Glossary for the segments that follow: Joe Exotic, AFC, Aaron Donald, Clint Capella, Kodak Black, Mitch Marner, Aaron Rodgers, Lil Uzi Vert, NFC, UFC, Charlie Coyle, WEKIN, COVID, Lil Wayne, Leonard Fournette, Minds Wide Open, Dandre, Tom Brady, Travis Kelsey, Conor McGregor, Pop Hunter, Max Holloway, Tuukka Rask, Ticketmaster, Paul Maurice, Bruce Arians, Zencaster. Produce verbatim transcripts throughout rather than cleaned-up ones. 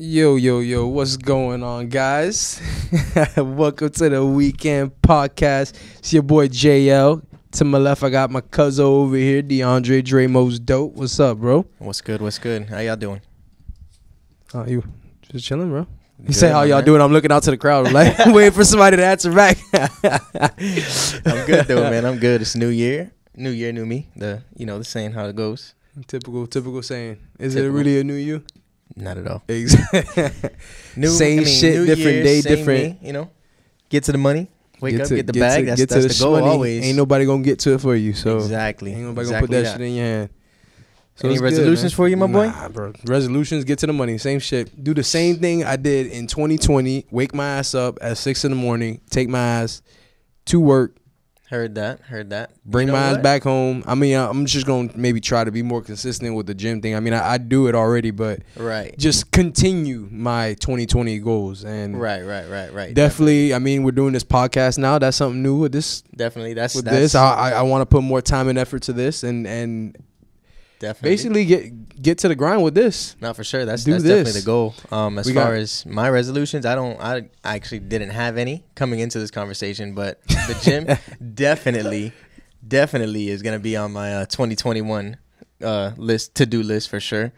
Yo, yo, yo, what's going on, guys? Welcome to the We Kin Podcast. It's your boy J L. To my left, I got my cousin over here, DeAndre Dramo's Dope. What's up, bro? What's good? What's good? How y'all doing? Oh, you just chilling, bro? You good, say how y'all man. doing? I'm looking out to the crowd, like waiting for somebody to answer back. I'm good though, man. I'm good. It's new year, new year, new me. The you know the saying how it goes. Typical, typical saying. Is typical. It really a new you? Not at all. Exactly. New, same I mean, shit, new different year, day, different. Me, you know, get to the money. Wake get up, to, get the get bag. To, that's, get that's to the, the goal. Money. Always. Ain't nobody gonna get to it for you. So exactly. Ain't nobody exactly gonna put that, that shit in your hand. So any resolutions good, for you, my boy? Nah, bro. Resolutions, get to the money. Same shit. Do the same thing I did in twenty twenty. Wake my ass up at six in the morning. Take my ass to work. Heard that. Heard that. Bring you know my ass what? back home. I mean, I'm just going to maybe try to be more consistent with the gym thing. I mean, I, I do it already, but right. just continue my twenty twenty goals. And Right, right, right, right. Definitely, definitely. I mean, we're doing this podcast now. That's something new with this. Definitely. That's with that's, this. I, I, I want to put more time and effort to this and and. Definitely. Basically, get get to the grind with this. No, for sure. That's, that's definitely the goal. Um, as we far as my resolutions, I don't. I actually didn't have any coming into this conversation, but the gym definitely, definitely is gonna be on my uh, twenty twenty-one uh, list to-do list for sure.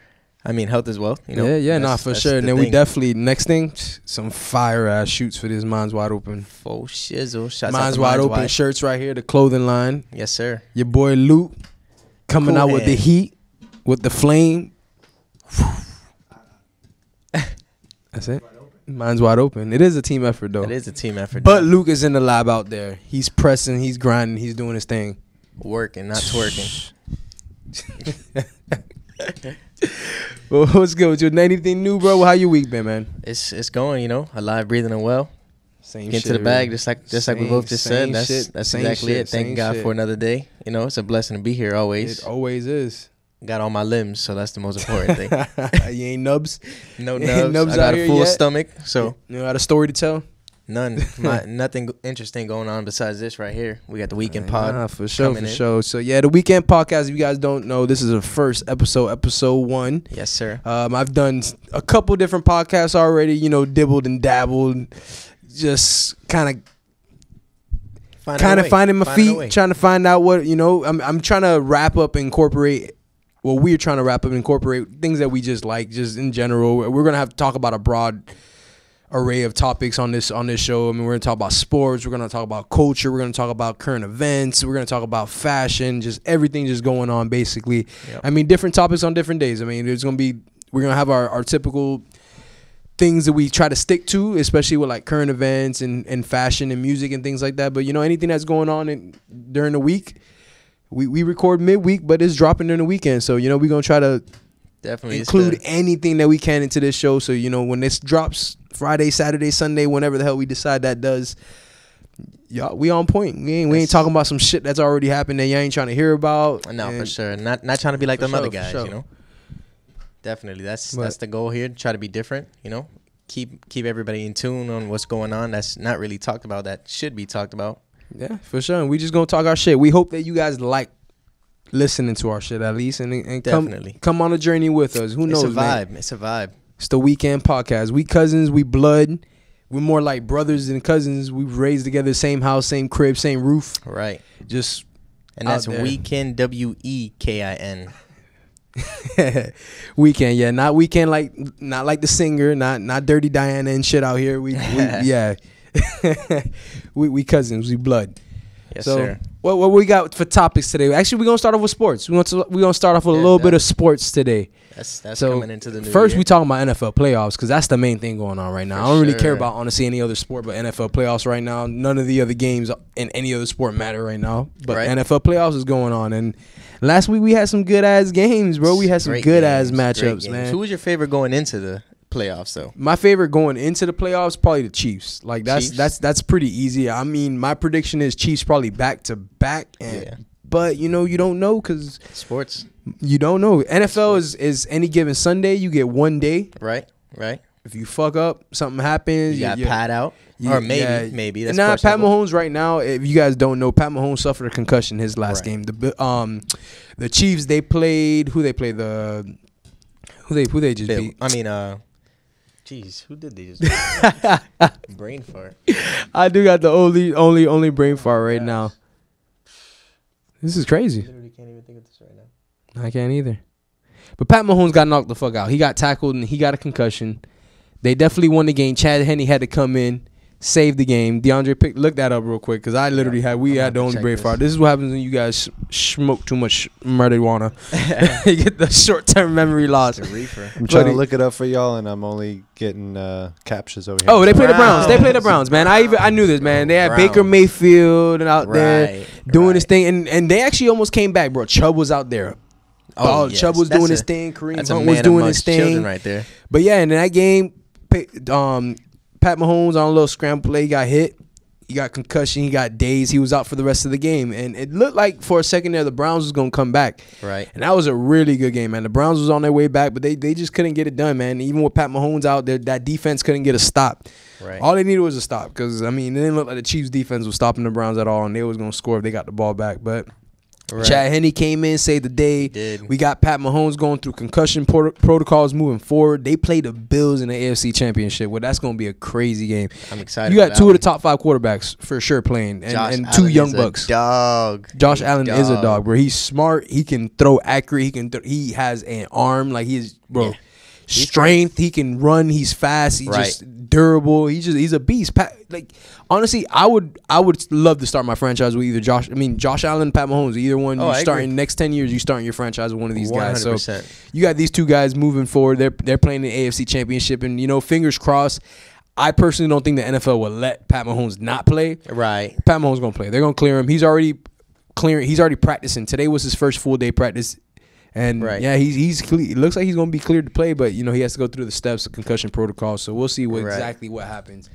I mean, health is wealth. You know? Yeah, yeah, nah, for sure. And then thing. we definitely, next thing, some fire-ass shoots for this Minds Wide Open. Full shizzle. Shouts Minds Wide Minds Open wide. Shirts right here, the clothing line. Yes, sir. Your boy Luke. Coming cool out hand. with the heat, with the flame. That's it. Minds wide open. It is a team effort, though. It is a team effort. But though. Luke is in the lab out there. He's pressing. He's grinding. He's doing his thing. Working, not twerking. Well, what's good with you? Anything new, bro? How your week been, man? It's it's going, you know. Alive, breathing, and well. Same Get shit, to the bag, just like just same, like we both just said. That's shit, that's exactly shit, it. Thank God shit. for another day. You know, it's a blessing to be here always. It always is. Got all my limbs, so that's the most important thing. You ain't nubs, no nubs. Ain't nubs I got a full yet? stomach, so you got a story to tell. None, my, nothing interesting going on besides this right here. We got the Weekend Pod nah, for sure, for in. sure. So yeah, the Weekend Podcast. If you guys don't know, this is the first episode, episode one. Yes, sir. Um, I've done a couple different podcasts already. You know, dibbled and dabbled. Just kind of, kind of finding my find feet, trying to find out what you know. I'm, I'm trying to wrap up, incorporate. Well, we're trying to wrap up, incorporate things that we just like, just in general. We're gonna have to talk about a broad array of topics on this on this show. I mean, we're gonna talk about sports. We're gonna talk about culture. We're gonna talk about current events. We're gonna talk about fashion. Just everything just going on, basically. Yep. I mean, different topics on different days. I mean, there's gonna be we're gonna have our, our typical. things that we try to stick to, especially with like current events and, and fashion and music and things like that. But you know, anything that's going on in, during the week, we, we record midweek, but it's dropping during the weekend. So, you know, we're going to try to definitely include anything that we can into this show. So, you know, when this drops Friday, Saturday, Sunday, whenever the hell we decide that does, y'all, we on point. We ain't, we ain't talking about some shit that's already happened that y'all ain't trying to hear about. No, for sure. Not, not trying to be like them other guys, you know? Definitely. That's but, that's the goal here. Try to be different, you know. Keep keep everybody in tune on what's going on. That's not really talked about. That should be talked about. Yeah, for sure. And we just gonna talk our shit. We hope that you guys like listening to our shit at least, and, and Definitely. come come on a journey with us. Who knows? It's a vibe. Man. It's a vibe. It's the Weekend Podcast. We cousins. We blood. We're more like brothers than cousins. We've raised together, same house, same crib, same roof. Right. Just and that's Weekend. W e k I n. Weekend, yeah, not weekend like not like the singer, not not Dirty Diana and shit out here. We, we yeah, we we cousins, we blood. Yes, so, sir. What what we got for topics today? Actually, we're gonna start off with sports. We want to we gonna start off with yeah, a little that, bit of sports today. That's that's so coming into the new first. Year. We talking about N F L playoffs because that's the main thing going on right now. For I don't sure. really care about honestly any other sport, but N F L playoffs right now. None of the other games in any other sport matter right now, but right. N F L playoffs is going on and. Last week we had some good ass games, bro. We had some great good games, ass matchups, man. Who was your favorite going into the playoffs, though? My favorite going into the playoffs, probably the Chiefs. Like that's Chiefs? that's that's pretty easy. I mean, my prediction is Chiefs probably back to back, and yeah. but you know you don't know because sports. You don't know. N F L sports. is is any given Sunday. You get one day. Right. Right. If you fuck up, something happens. You got Pat out. You, or maybe, yeah. maybe. That's nah, Pat Mahomes right now, if you guys don't know, Pat Mahomes suffered a concussion his last right. game. The um, the Chiefs, they played, who they played? The, who they who they just Bill. beat? I mean, uh, Jeez, who did these? Brain fart. I do got the only, only, only brain fart right Gosh. now. This is crazy. I literally can't even think of this right now. I can't either. But Pat Mahomes got knocked the fuck out. He got tackled and he got a concussion. They definitely won the game. Chad Henne had to come in, save the game. DeAndre Pick, look that up real quick, because I literally yeah, had we I'm had the only brain fart. This is what happens when you guys sh- smoke too much marijuana. You get the short term memory loss. I'm trying Bloody. to look it up for y'all, and I'm only getting uh, captions over here. Oh, they play the Browns. They play the Browns, man. I even I knew this, man. They had Browns. Baker Mayfield and out right, there doing right. his thing, and and they actually almost came back, bro. Chubb was out there. Oh, oh yes. Chubb was that's doing a, his thing. Kareem Hunt was doing his thing. Right there. But yeah, in that game, um, Pat Mahomes on a little scramble play, he got hit. He got concussion. He got days. He was out for the rest of the game. And it looked like for a second there the Browns was going to come back. Right. And that was a really good game, man. The Browns was on their way back, but they, they just couldn't get it done, man. Even with Pat Mahomes out there, that defense couldn't get a stop. Right. All they needed was a stop because, I mean, it didn't look like the Chiefs defense was stopping the Browns at all, and they was going to score if they got the ball back. But right. Chad Henne came in, saved the day. Did. We got Pat Mahomes going through concussion pro- protocols moving forward. They play the Bills in the A F C Championship. Well, that's going to be a crazy game. I'm excited. You got two of the top five quarterbacks for sure playing, and, and two young bucks. Dog. Josh Allen is a dog, bro. He's smart. He can throw accurate. He can. Th- he has an arm like he's bro. Yeah. Strength, he can run, he's fast, he's right. just durable, he's just he's a beast. Pat, like honestly, I would I would love to start my franchise with either Josh I mean Josh Allen, Pat Mahomes, either one. Oh, you I start agree. in the next ten years, you start your franchise with one of these one hundred percent. guys. So you got these two guys moving forward. They're they're playing the A F C Championship, and you know, fingers crossed. I personally don't think the N F L will let Pat Mahomes not play. Right. Pat Mahomes gonna play. They're gonna clear him. He's already clearing, he's already practicing. Today was his first full day practice. And right. yeah, he's he's cle- it looks like he's gonna be cleared to play, but you know he has to go through the steps of concussion protocol. So we'll see what right. exactly what happens.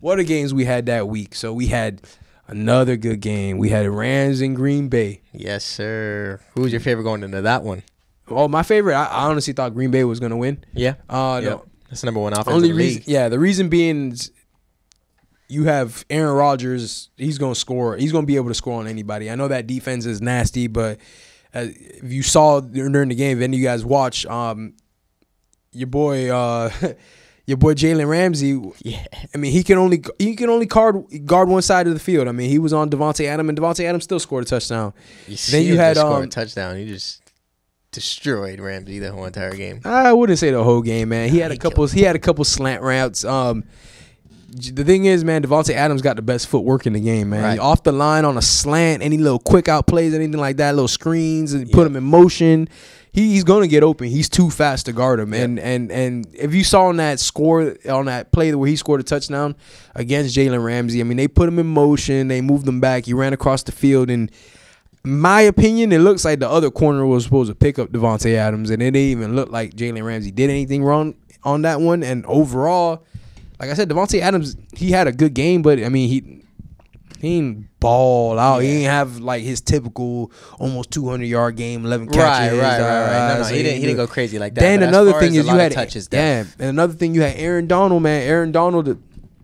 What are games we had that week? So we had another good game. We had Rams in Green Bay. Yes, sir. Who was your favorite going into that one? Oh, my favorite. I, I honestly thought Green Bay was gonna win. Yeah. Uh, yep. no. That's the number one offense. Only in the reason, league. yeah. The reason being, is you have Aaron Rodgers. He's gonna score. He's gonna be able to score on anybody. I know that defense is nasty, but. As if you saw during the game, if any of you guys watch, um, your boy, uh, your boy Jalen Ramsey. Yeah. I mean, he can only he can only guard guard one side of the field. I mean, he was on Davante Adams, and Davante Adams still scored a touchdown. You then you had um, scored a touchdown. He just destroyed Ramsey the whole entire game. I wouldn't say the whole game, man. He had a couple. He had a couple slant routes. Um, The thing is, man, Davante Adams got the best footwork in the game, man. Right. Off the line on a slant, any little quick out plays, anything like that, little screens, and yep. put him in motion. He, he's going to get open. He's too fast to guard him. Yep. And and and if you saw on that score, on that play where he scored a touchdown against Jalen Ramsey, I mean, they put him in motion. They moved him back. He ran across the field. And in my opinion, it looks like the other corner was supposed to pick up Davante Adams, and it didn't even look like Jalen Ramsey did anything wrong on that one. And overall, like I said, Davante Adams, he had a good game, but, I mean, he he ain't ball out. Yeah. He ain't have, like, his typical almost two hundred-yard game, eleven catches. Right, right, right. right. No, no, so he, didn't, he didn't go crazy like that. Then another thing is you had touches. Damn, and another thing, you had Aaron Donald, man. Aaron Donald, the,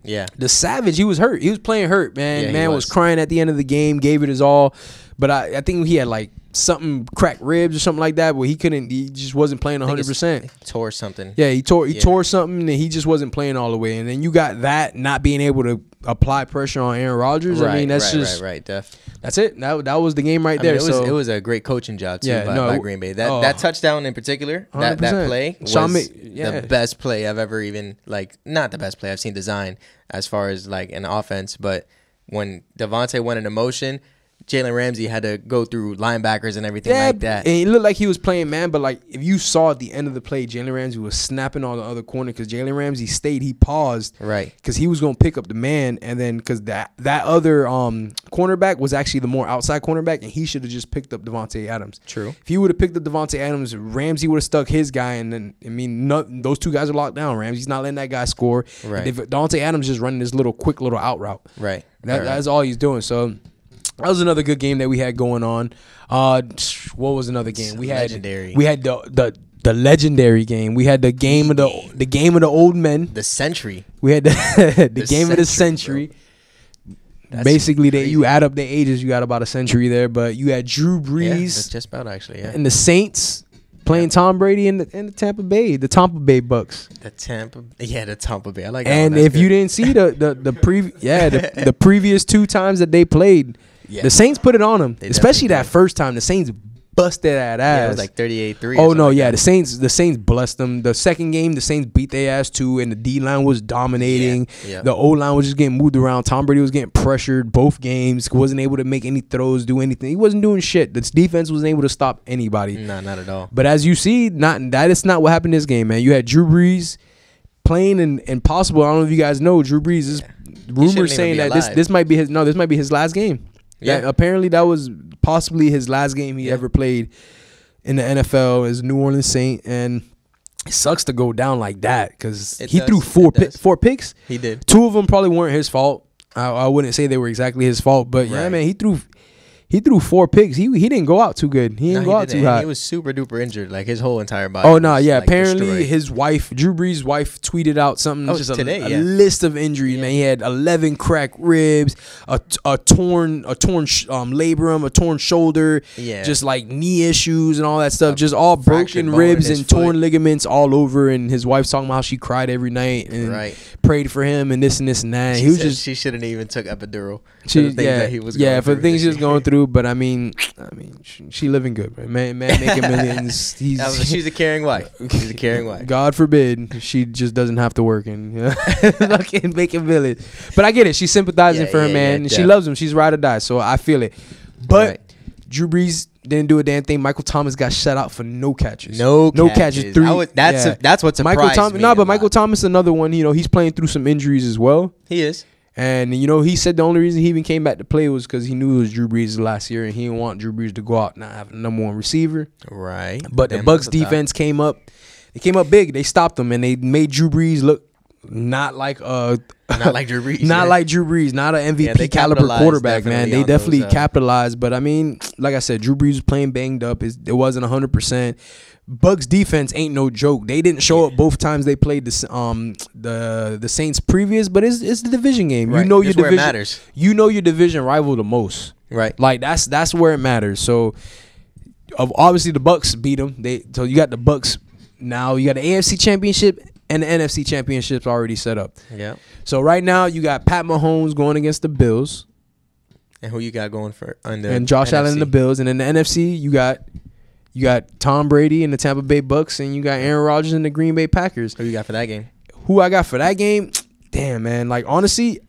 yeah. the savage, he was hurt. He was playing hurt, man. Yeah, man was. was crying at the end of the game, gave it his all. But I, I think he had, like, something cracked ribs or something like that, but he couldn't. He just wasn't playing one hundred percent. Tore something. Yeah, he tore. He yeah. tore something, and he just wasn't playing all the way. And then you got that not being able to apply pressure on Aaron Rodgers. Right, I mean, that's right, just right, right, def. That's it. That that was the game right I there. Mean, it, so, was, it was a great coaching job too yeah, by, no, by Green Bay. That oh, that touchdown in particular, that, that play was Sean, yeah. the best play I've ever even like. Not the best play I've seen designed as far as like an offense, but when Davante went into motion. Jalen Ramsey had to go through linebackers and everything yeah, like that. And it looked like he was playing man, but like if you saw at the end of the play, Jalen Ramsey was snapping on the other corner because Jalen Ramsey stayed. He paused, right? Because he was gonna pick up the man, and then because that that other um, cornerback was actually the more outside cornerback, and he should have just picked up Davante Adams. True. If he would have picked up Davante Adams, Ramsey would have stuck his guy, and then I mean, no, those two guys are locked down. Ramsey's not letting that guy score. Right. If Davante Adams just running this little quick little out route. Right. That, right. That's all he's doing. So. That was another good game that we had going on. Uh, what was another game we had? Legendary. We had the, the the legendary game. We had the game of the the game of the old men. The century. We had the, the, the game century, of the century. Basically, that you add up the ages, you got about a century there. But you had Drew Brees, yeah, that's just about actually, yeah. and the Saints playing Tom Brady in the, in the Tampa Bay, the Tampa Bay Bucks. The Tampa, yeah, the Tampa Bay. I like that. And if good. you didn't see the the the pre, yeah, the, the previous two times that they played, yeah. the Saints put it on them. They Especially that did. first time, the Saints busted that ass. Yeah, it was like thirty-eight three. Oh no, like yeah, that. the Saints, the Saints blessed them. The second game, the Saints beat their ass too, and the D line was dominating. Yeah, yeah. The O line was just getting moved around. Tom Brady was getting pressured both games. Wasn't able to make any throws, do anything. He wasn't doing shit. This defense wasn't able to stop anybody. No, not at all. But as you see, not that is not what happened this game, man. You had Drew Brees playing in impossible. I don't know if you guys know Drew Brees. Is, yeah. Rumors saying that alive. this this might be his no, this might be his last game. Yeah, that, apparently that was possibly his last game he yeah. ever played in the N F L as New Orleans Saint, and it sucks to go down like that because he does. threw four pi- four picks. He did. Two of them probably weren't his fault. I, I wouldn't say they were exactly his fault, but right. yeah, man, he threw he threw four picks. He he didn't go out too good. He didn't no, go he out didn't. too hot. He was super duper injured, like his whole entire body. Oh no, nah, yeah. Like apparently, destroyed. his wife, Drew Brees' wife, tweeted out something. Oh, just today, a, yeah. a list of injuries. Yeah. Man, he had eleven cracked ribs, a a torn a torn sh- um, labrum, a torn shoulder, yeah. just like knee issues and all that stuff. A just all broken ribs and foot. torn ligaments all over. And his wife's talking about how she cried every night and right. prayed for him and this and this and that. She he was just she shouldn't even took epidural. She, for the things yeah, that he was going yeah, for the things he was going through. But I mean, I mean, she, she living good, man. Man, man making millions. He's, was, she's a caring wife. She's a caring wife. God forbid she just doesn't have to work and yeah. fucking making millions. But I get it. She's sympathizing yeah, for yeah, her man. Yeah, she loves him. She's ride or die. So I feel it. But right. Drew Brees didn't do a damn thing. Michael Thomas got shut out for no catches. No, no catches. catches. Three. Would, that's yeah. a, that's what surprised Michael Tom- me. No, nah, but Michael lot. Thomas, another one. You know, he's playing through some injuries as well. He is. And, you know, he said the only reason he even came back to play was because he knew it was Drew Brees last year and he didn't want Drew Brees to go out and not have a number one receiver. Right. But Damn the Bucs defense that. came up. They came up big. They stopped him and they made Drew Brees look not like a not like Drew Brees. not yeah. like Drew Brees. Not an M V P yeah, caliber quarterback, man. They definitely capitalized. But, I mean, like I said, Drew Brees was playing banged up. It wasn't one hundred percent. Bucs defense ain't no joke. They didn't show up both times they played the um the the Saints previous, but it's it's the division game. Right. You know this your division where it matters. You know your division rival the most. Right. Like that's that's where it matters. So obviously the Bucs beat them. They so you got the Bucs now. You got the A F C Championship and the N F C Championships already set up. Yeah. So right now you got Pat Mahomes going against the Bills. And who you got going for under? And Josh N F C. Allen and the Bills, and in the N F C you got You got Tom Brady and the Tampa Bay Bucks, and you got Aaron Rodgers and the Green Bay Packers. Who you got for that game? Who I got for that game? Damn, man. Like, honestly,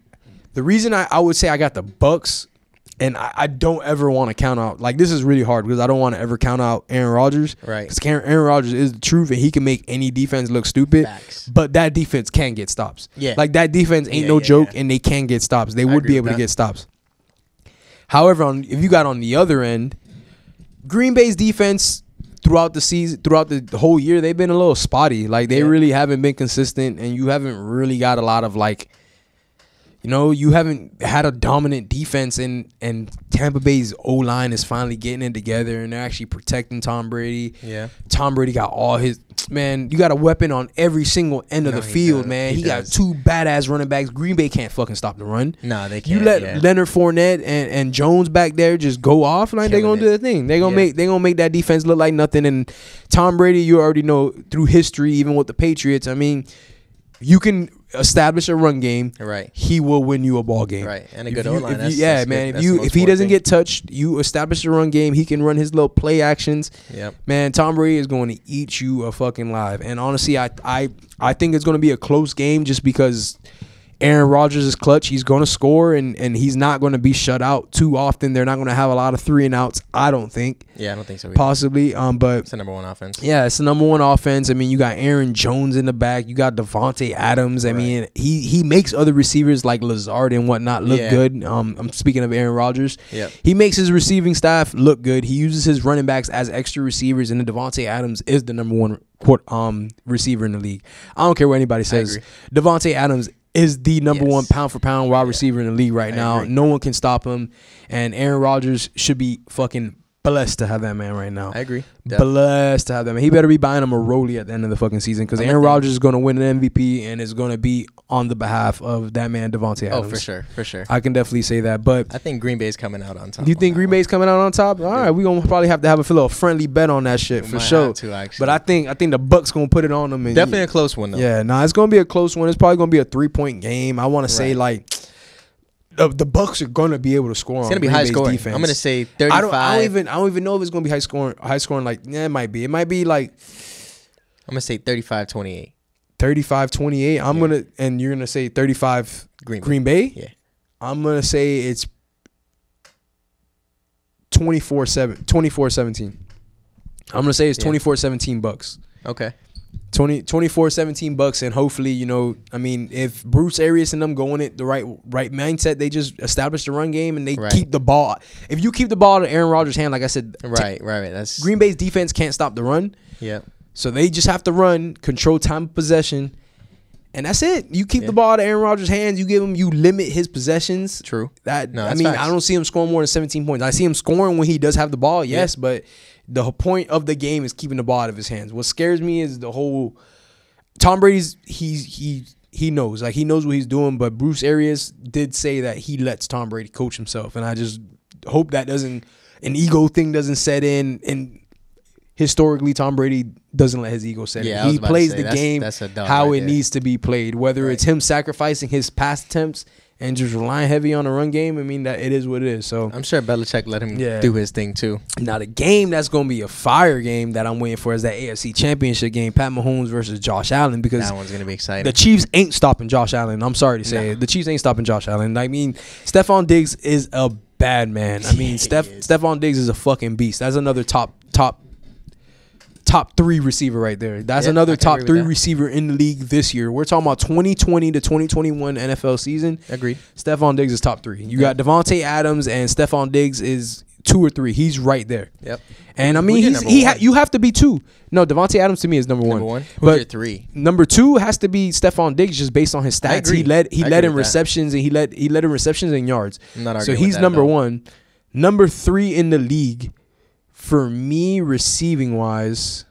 the reason I, I would say I got the Bucks, and I, I don't ever want to count out. Like, this is really hard because I don't want to ever count out Aaron Rodgers. Right. Because Aaron, Aaron Rodgers is the truth, and he can make any defense look stupid. Facts. But that defense can get stops. Yeah. Like, that defense ain't yeah, no yeah, joke, yeah. and they can get stops. They I would be able to get stops. However, on, if you got on the other end, Green Bay's defense throughout the season, throughout the, the whole year, they've been a little spotty. Like, they yeah. really haven't been consistent, and you haven't really got a lot of, like, you know, you haven't had a dominant defense, and, and Tampa Bay's O-line is finally getting it together, and they're actually protecting Tom Brady. Yeah. Tom Brady got all his... Man, you got a weapon on every single end of no, the field, does. man. He, he got two badass running backs. Green Bay can't fucking stop the run. No, they can't. You let yeah. Leonard Fournette and, and Jones back there just go off, like they're gonna it. do their thing. They're gonna yeah. make they gonna make that defense look like nothing. And Tom Brady, you already know through history, even with the Patriots, I mean, you can establish a run game. Right. He will win you a ball game. Right. And a good O line. Yeah, that's man. Good. If you if he doesn't thing. get touched, you establish a run game. He can run his little play actions. Yep. Man, Tom Brady is going to eat you a fucking live. And honestly, I I I think it's going to be a close game just because Aaron Rodgers is clutch. He's going to score, and, and he's not going to be shut out too often. They're not going to have a lot of three and outs, I don't think. Yeah, I don't think so either. Possibly. Um, but it's the number one offense. Yeah, it's the number one offense. I mean, you got Aaron Jones in the back. You got Davante Adams. I right. mean, he he makes other receivers like Lazard and whatnot look yeah. good. Um, I'm speaking of Aaron Rodgers. Yep. He makes his receiving staff look good. He uses his running backs as extra receivers, and then Davante Adams is the number one um receiver in the league. I don't care what anybody says. Davante Adams is the number yes. one pound for pound wide yeah. receiver in the league right I now. Agree. No one can stop him. And Aaron Rodgers should be fucking blessed to have that man right now. I agree. Definitely. Blessed to have that man. He better be buying him a Rollie at the end of the fucking season, because Aaron Rodgers is going to win an M V P and is going to be on the behalf of that man, Davante Adams. Oh, for sure. For sure. I can definitely say that. But I think Green Bay's coming out on top. You think Green Bay's coming out on top? All right. We're going to probably have to have a little friendly bet on that shit for sure. But I think I think the Bucks going to put it on them. Definitely a close one, though. Yeah. Nah, it's going to be a close one. It's probably going to be a three-point game. I want to say, like, The, the Bucks are gonna be able to score. It's on gonna be high scoring. Defense. I'm gonna say thirty-five. I don't, I don't even. I don't even know if it's gonna be high scoring. High scoring, like yeah, it might be. It might be like. I'm gonna say thirty-five twenty-eight. thirty-five twenty-eight. I'm yeah. gonna and you're gonna say thirty-five. Green Bay. Green Bay. Yeah. I'm gonna say it's. twenty-four seven. twenty-four seventeen. I'm gonna say it's twenty-four seventeen Bucks. Okay. twenty-four seventeen Bucks, and hopefully, you know, I mean, if Bruce Arians and them go in it the right right mindset, they just establish the run game and they right. keep the ball. If you keep the ball to Aaron Rodgers' hand, like I said, right, t- right, that's Green Bay's defense can't stop the run. Yeah, so they just have to run, control time of possession, and that's it. You keep yeah. the ball to Aaron Rodgers' hands, you give him, you limit his possessions. True. That no, I mean, facts. I don't see him scoring more than seventeen points. I see him scoring when he does have the ball, yes, yeah. but. The point of the game is keeping the ball out of his hands. What scares me is the whole Tom Brady's. He he he knows, like he knows what he's doing. But Bruce Arians did say that he lets Tom Brady coach himself, and I just hope that doesn't an ego thing doesn't set in. And historically, Tom Brady doesn't let his ego set yeah, in. He plays say, the that's, game that's how right it there. Needs to be played. Whether right. it's him sacrificing his past attempts and just relying heavy on the run game, I mean, that it is what it is. So I'm sure Belichick let him yeah. do his thing too. Now, the game that's going to be a fire game that I'm waiting for is that A F C Championship game, Pat Mahomes versus Josh Allen, because that one's going to be exciting. The Chiefs ain't stopping Josh Allen. I'm sorry to say no. it. The Chiefs ain't stopping Josh Allen. I mean, Stephon Diggs is a bad man. I mean, Steph Stephon Diggs is a fucking beast. That's another top top. Top three receiver right there. That's yep, another top three receiver in the league this year. We're talking about twenty twenty to twenty twenty-one N F L season. Agreed. Stephon Diggs is top three. You yep. got Davante Adams, and Stephon Diggs is two or three. He's right there. Yep. And I mean, he's, he ha- you have to be two. No, Davante Adams to me is number one. Number one. Who's your three? Number two has to be Stephon Diggs, just based on his stats. He led. He I led in receptions, that. and he led. He led in receptions and yards. I'm not arguing so he's with that number one. Number three in the league. For me, receiving wise,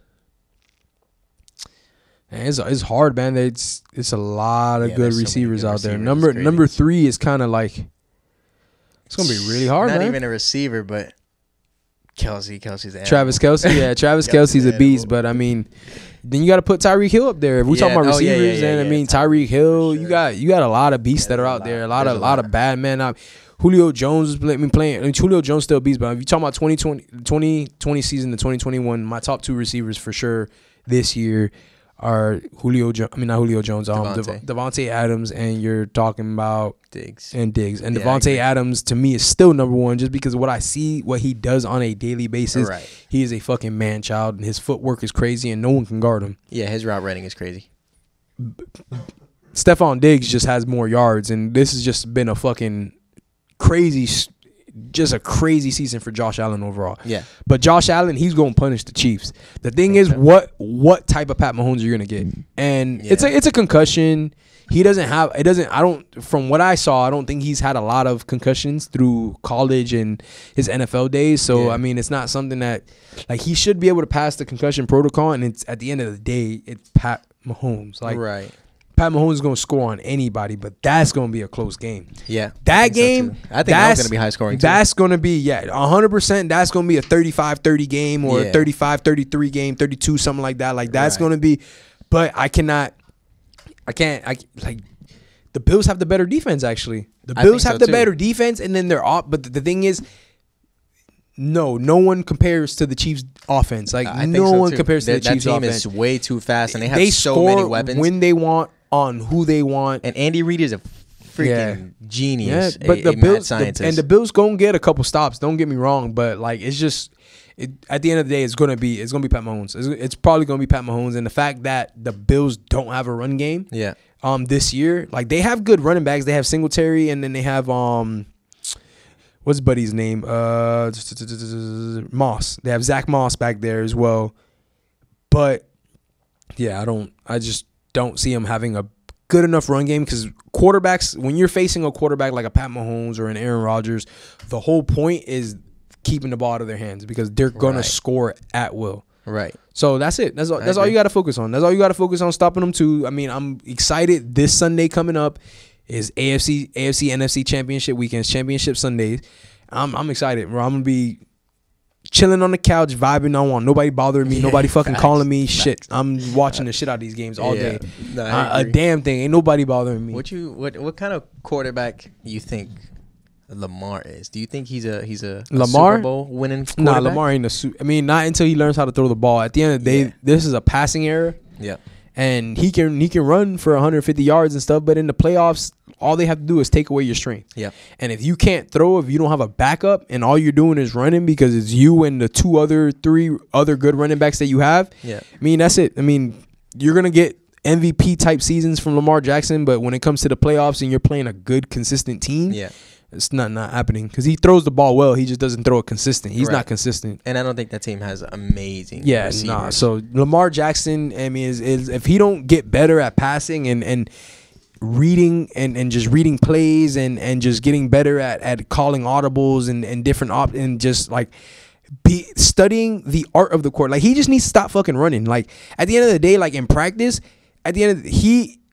man, it's, it's hard, man. It's it's a lot of yeah, good receivers so good out receivers there. Number number three is kind of like it's gonna be really hard. Not man. even a receiver, but Kelsey, Kelsey's animal. Travis Kelsey, yeah, Travis Kelsey's a beast. But I mean, then you got to put Tyreek Hill up there. If we're yeah, talking about oh, receivers, yeah, yeah, yeah, and yeah, I mean Tyreek Hill, sure. you got you got a lot of beasts yeah, that are out there. A lot of a lot of bad men out. Julio Jones is playing. I mean, Julio Jones still beats, but if you're talking about twenty twenty season to twenty twenty-one, my top two receivers for sure this year are Julio Jones. I mean, not Julio Jones. Um, Davante. Davante Adams, and you're talking about Diggs and Diggs and yeah, Davante Adams to me is still number one just because of what I see, what he does on a daily basis. Right. He is a fucking man child, and his footwork is crazy, and no one can guard him. Yeah, his route running is crazy. Stephon Diggs just has more yards, and this has just been a fucking. Crazy, just a crazy season for Josh Allen overall. Yeah. But Josh Allen, he's going to punish the Chiefs. The thing okay. is, what what type of Pat Mahomes you're going to get? And yeah. it's a it's a concussion. He doesn't have it. Doesn't I don't from what I saw, I don't think he's had a lot of concussions through college and his N F L days. So yeah. I mean, it's not something that like he should be able to pass the concussion protocol. And it's at the end of the day, it's Pat Mahomes. Like right. Pat Mahomes is going to score on anybody, but that's going to be a close game. Yeah. That I game, so I think that's going to be high scoring, too. That's going to be, yeah, one hundred percent. That's going to be a thirty-five thirty game or yeah. a thirty-five thirty-three game, thirty-two, something like that. Like, that's right. going to be, but I cannot, I can't, I like, the Bills have the better defense, actually. The Bills have so the too. better defense, and then they're off, but the, the thing is, No, no one compares to the Chiefs' offense. Like, I no so one too. compares They're, to the Chiefs' offense. That team is way too fast, and they have they so score many weapons. When they want, on who they want. And Andy Reid is a freaking yeah. genius, yeah, but a, the a Bills, mad scientist. The, and the Bills gonna get a couple stops. Don't get me wrong, but like it's just it, at the end of the day, it's gonna be it's gonna be Pat Mahomes. It's, it's probably gonna be Pat Mahomes, and the fact that the Bills don't have a run game, yeah, um, this year, like they have good running backs. They have Singletary, and then they have um. What's Buddy's name? Uh, Moss. They have Zach Moss back there as well. But, yeah, I don't. I just don't see him having a good enough run game because quarterbacks, when you're facing a quarterback like a Pat Mahomes or an Aaron Rodgers, the whole point is keeping the ball out of their hands because they're going right. to score at will. Right. So that's it. That's all, that's all you got to focus on. That's all you got to focus on, stopping them too. I mean, I'm excited. This Sunday coming up is A F C, A F C, N F C championship weekends, championship Sundays. I'm I'm excited, bro. I'm going to be chilling on the couch, vibing. I want nobody bothering me. Yeah, nobody fucking facts, calling me. Facts. Shit. I'm watching the shit out of these games all yeah, day. No, I, a damn thing. Ain't nobody bothering me. What you what what kind of quarterback you think Lamar is? Do you think he's a he's a, a Lamar? Super Bowl winning quarterback? Nah, Lamar ain't a su- I mean, not until he learns how to throw the ball. At the end of the day, yeah. this is a passing error. Yeah. And he can he can run for one hundred fifty yards and stuff, but in the playoffs, all they have to do is take away your strength. Yeah. And if you can't throw, if you don't have a backup, and all you're doing is running because it's you and the two other, three other good running backs that you have, yeah. I mean, that's it. I mean, you're going to get M V P-type seasons from Lamar Jackson, but when it comes to the playoffs and you're playing a good, consistent team, yeah. it's not not happening because he throws the ball well. He just doesn't throw it consistent. He's right. not consistent. And I don't think that team has amazing yeah, receivers. Nah. So Lamar Jackson, I mean, is, is if he don't get better at passing and, and reading and, and just reading plays and, and just getting better at, at calling audibles and, and different op and just like be studying the art of the court. Like he just needs to stop fucking running. Like at the end of the day, like in practice, at the end of the, he –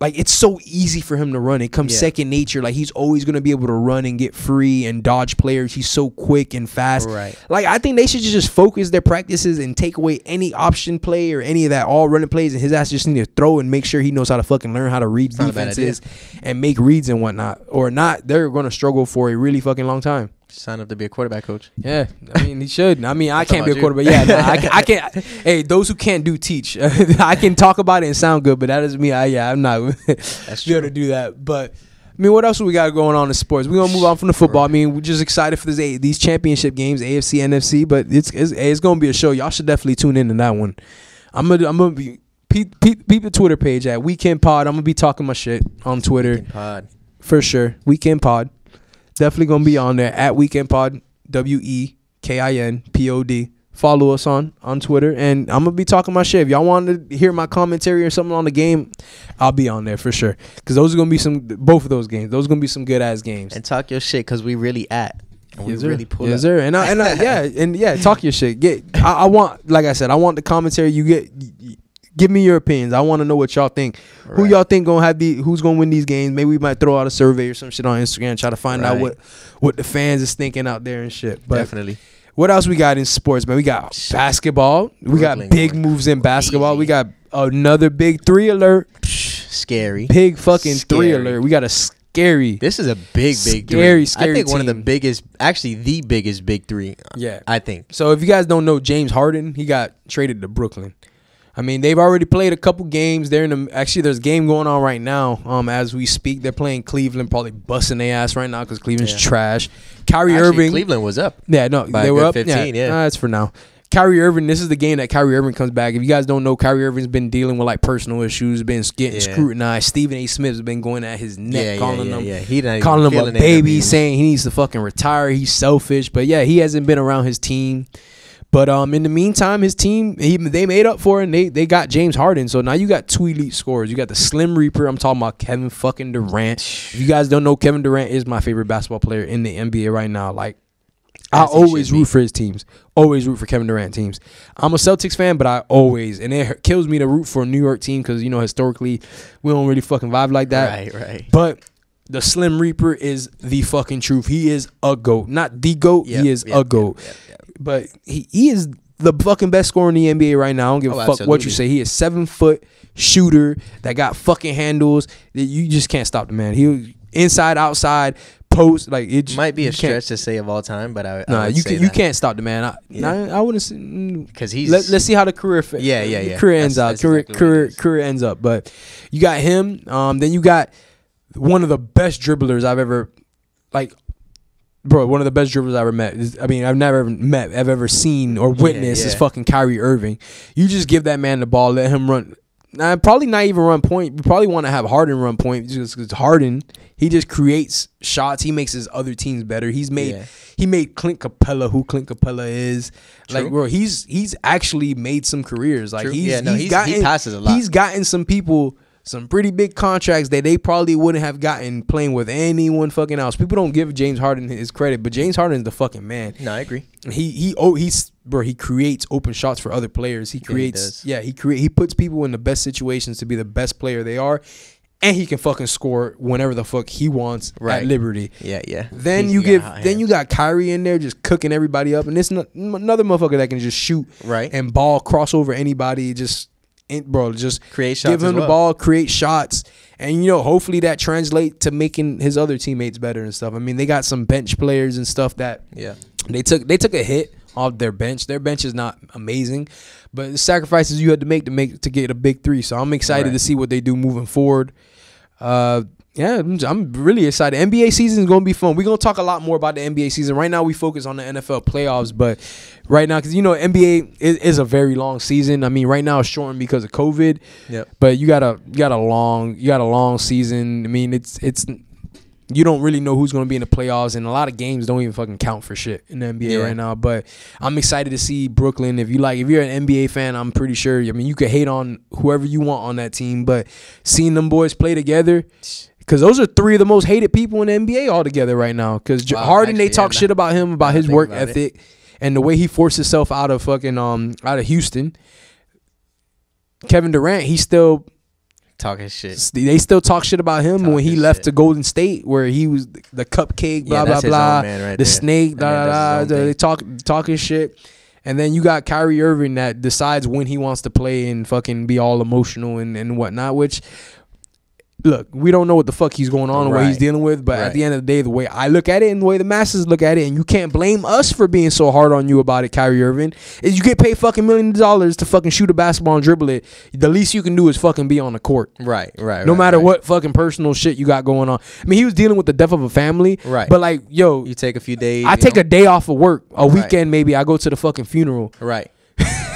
like, it's so easy for him to run. It comes yeah. second nature. Like, he's always going to be able to run and get free and dodge players. He's so quick and fast. Right. Like, I think they should just focus their practices and take away any option play or any of that all running plays. And his ass just need to throw and make sure he knows how to fucking learn how to read it's defenses and make reads and whatnot. Or not, they're going to struggle for a really fucking long time. Sign up to be a quarterback coach. Yeah, I mean, he should. I mean, I can't be a quarterback. You. Yeah, no, I, can, I can't. Hey, those who can't do, teach. I can talk about it and sound good, but that is me. I, yeah, I'm not That's be able to do that. But, I mean, what else do we got going on in sports? We're going to move on from the football. I mean, we're just excited for this, these championship games, A F C, N F C, but it's it's, it's going to be a show. Y'all should definitely tune in to that one. I'm going to I'm gonna be peep, peep, peep the Twitter page at We Kin Pod. I'm going to be talking my shit on Twitter. We Kin Pod. For sure. We Kin Pod. Definitely gonna be on there at We Kin Pod, W E K I N P O D. Follow us on on Twitter, and I'm gonna be talking my shit. If y'all want to hear my commentary or something on the game, I'll be on there for sure. Cause those are gonna be some both of those games. Those are gonna be some good ass games. And talk your shit, cause we really at and yes, we sir. really pull yes, up. Sir. And I, and I, yeah, and yeah, talk your shit. Get I, I want like I said, I want the commentary. You get. You, Give me your opinions. I want to know what y'all think. Right. Who y'all think gonna have the? Who's gonna win these games? Maybe we might throw out a survey or some shit on Instagram, try to find right. out what what the fans is thinking out there and shit. But definitely. What else we got in sports, man? We got basketball. We Brooklyn, got big moves in basketball. We got another big three alert. Scary. Big fucking scary. three alert. We got a. Scary. This is a big, big scary, three. Scary I think team. One of the biggest, actually the biggest big three. Yeah, I think. So if you guys don't know, James Harden, he got traded to Brooklyn. I mean, they've already played a couple games. They're in the, actually, there's a game going on right now um, as we speak. They're playing Cleveland, probably busting their ass right now because Cleveland's yeah. trash. Kyrie actually, Irving. Cleveland was up. Yeah, no, they were up. fifteen, yeah, yeah. Nah, that's for now. Kyrie Irving, this is the game that Kyrie Irving comes back. If you guys don't know, Kyrie Irving's been dealing with like personal issues, been getting yeah. scrutinized. Stephen A. Smith's been going at his neck, yeah, calling yeah, yeah, him, yeah. He calling him a baby, him saying he needs to fucking retire. He's selfish, but yeah, he hasn't been around his team. But um, in the meantime, his team, he, they made up for it, and they, they got James Harden. So now you got two elite scorers. You got the Slim Reaper. I'm talking about Kevin fucking Durant. If you guys don't know, Kevin Durant is my favorite basketball player in the N B A right now. Like, I always root for his teams. Always root for Kevin Durant teams. I'm a Celtics fan, but I always, and it kills me to root for a New York team because, you know, historically, we don't really fucking vibe like that. Right, right. But the Slim Reaper is the fucking truth. He is a GOAT. Not the GOAT. Yep, he is yep, a GOAT. Yep, yep, yep. But he, he is the fucking best scorer in the N B A right now. I don't give a oh, fuck absolutely. what you say. He is seven-foot shooter that got fucking handles. You just can't stop the man. He inside, outside, post. Like it might be a stretch to say of all time, but I, nah, I would you say can, you can't stop the man. I, yeah. I, I wouldn't because he's. Let, let's see how the career. Fa- yeah, yeah, yeah. Career ends that's, out. That's career, exactly career, career ends up. But you got him. Um, then you got one of the best dribblers I've ever like. Bro, one of the best dribblers I ever met. Is, I mean, I've never met, I've ever seen or witnessed yeah, yeah. is fucking Kyrie Irving. You just give that man the ball, let him run. Now, probably not even run point. You probably want to have Harden run point just because Harden, he just creates shots. He makes his other teams better. He's made yeah. he made Clint Capella who Clint Capella is. True. Like, bro, he's he's actually made some careers. Like he's, yeah, no, he's, he's gotten, he passes a lot. He's gotten some people. some pretty big contracts that they probably wouldn't have gotten playing with anyone fucking else. People don't give James Harden his credit, but James Harden is the fucking man. No, I agree. He he oh he's bro. He creates open shots for other players. He creates yeah. He, yeah, he create he puts people in the best situations to be the best player they are, and he can fucking score whenever the fuck he wants right. at liberty. Yeah, yeah. Then he's you give then hands. You got Kyrie in there just cooking everybody up, and it's no, another motherfucker that can just shoot right and ball cross over anybody just. Bro, just create shots give him well. the ball, create shots, and you know, hopefully that translate to making his other teammates better and stuff. I mean, they got some bench players and stuff that yeah they took they took a hit off their bench. Their bench is not amazing, but the sacrifices you had to make to make to get a big three. So I'm excited right. to see what they do moving forward. Uh, yeah, I'm really excited. N B A season is gonna be fun. We're gonna talk a lot more about the N B A season. Right now, we focus on the N F L playoffs, but right now, because you know, N B A is, is a very long season. I mean, right now it's shortened because of COVID. Yeah. But you got a you got a long you got a long season. I mean, it's it's you don't really know who's gonna be in the playoffs, and a lot of games don't even fucking count for shit in the N B A yeah. right now. But I'm excited to see Brooklyn. If you like, if you're an N B A fan, I'm pretty sure. I mean, you could hate on whoever you want on that team, but seeing them boys play together. Because those are three of the most hated people in the N B A altogether right now. Because wow, Harden, actually, they talk yeah, shit about him, about his work about ethic, it. and the way he forced himself out of fucking um out of Houston. Kevin Durant, he still talking shit. They still talk shit about him talk when he left shit. to Golden State, where he was the cupcake, blah yeah, blah blah, right the there. snake, blah blah. blah they talk talking shit. And then you got Kyrie Irving that decides when he wants to play and fucking be all emotional and and whatnot, which. Look, we don't know what the fuck he's going on and right. what he's dealing with, but right. at the end of the day, the way I look at it and the way the masses look at it, and you can't blame us for being so hard on you about it, Kyrie Irving, is you get paid fucking millions of dollars to fucking shoot a basketball and dribble it. The least you can do is fucking be on the court. Right, right. No right, matter right. what fucking personal shit you got going on. I mean, he was dealing with the death of a family. Right. But like, yo. You take a few days. I take know? a day off of work. A right. weekend maybe. I go to the fucking funeral. Right.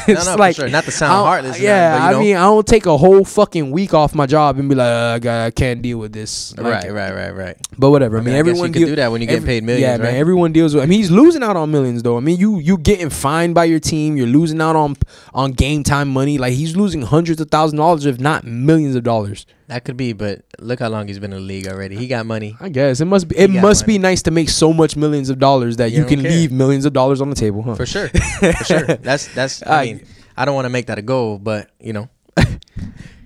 It's no, no, like, for sure. Not to sound heartless. Yeah, but, you know, I mean, I don't take a whole fucking week off my job and be like, uh, God, I can't deal with this. Like, right, right, right, right. But whatever. I mean, I mean everyone I guess you can do that when you get every, paid millions. Yeah, right? man. Everyone deals with. I mean, he's losing out on millions though. I mean, you you getting fined by your team. You're losing out on on game time money. Like he's losing hundreds of thousands of dollars, if not millions of dollars. That could be, but look how long he's been in the league already. He got money. I guess it must be. It must money. be nice to make so much millions of dollars that you, you can care. leave millions of dollars on the table. Huh? For sure, for sure. That's that's. I mean, I don't want to make that a goal, but you know.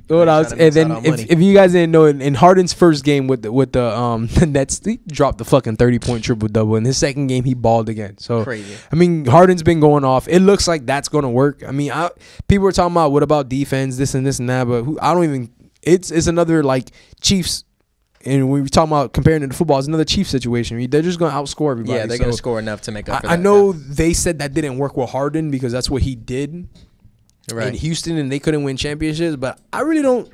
What I was, and then if, if you guys didn't know, in, in Harden's first game with the, with the um the Nets, he dropped the fucking thirty point triple double. In his second game, he balled again. So crazy. I mean, Harden's been going off. It looks like that's gonna work. I mean, I, people are talking about what about defense, this and this and that, but who, I don't even. It's it's another like Chiefs, and when we're talking about comparing it to football, it's another Chiefs situation. They're just gonna outscore everybody. Yeah, they're so gonna score enough to make up. I, for I that. know yeah. they said that didn't work with Harden because that's what he did right. in Houston, and they couldn't win championships. But I really don't.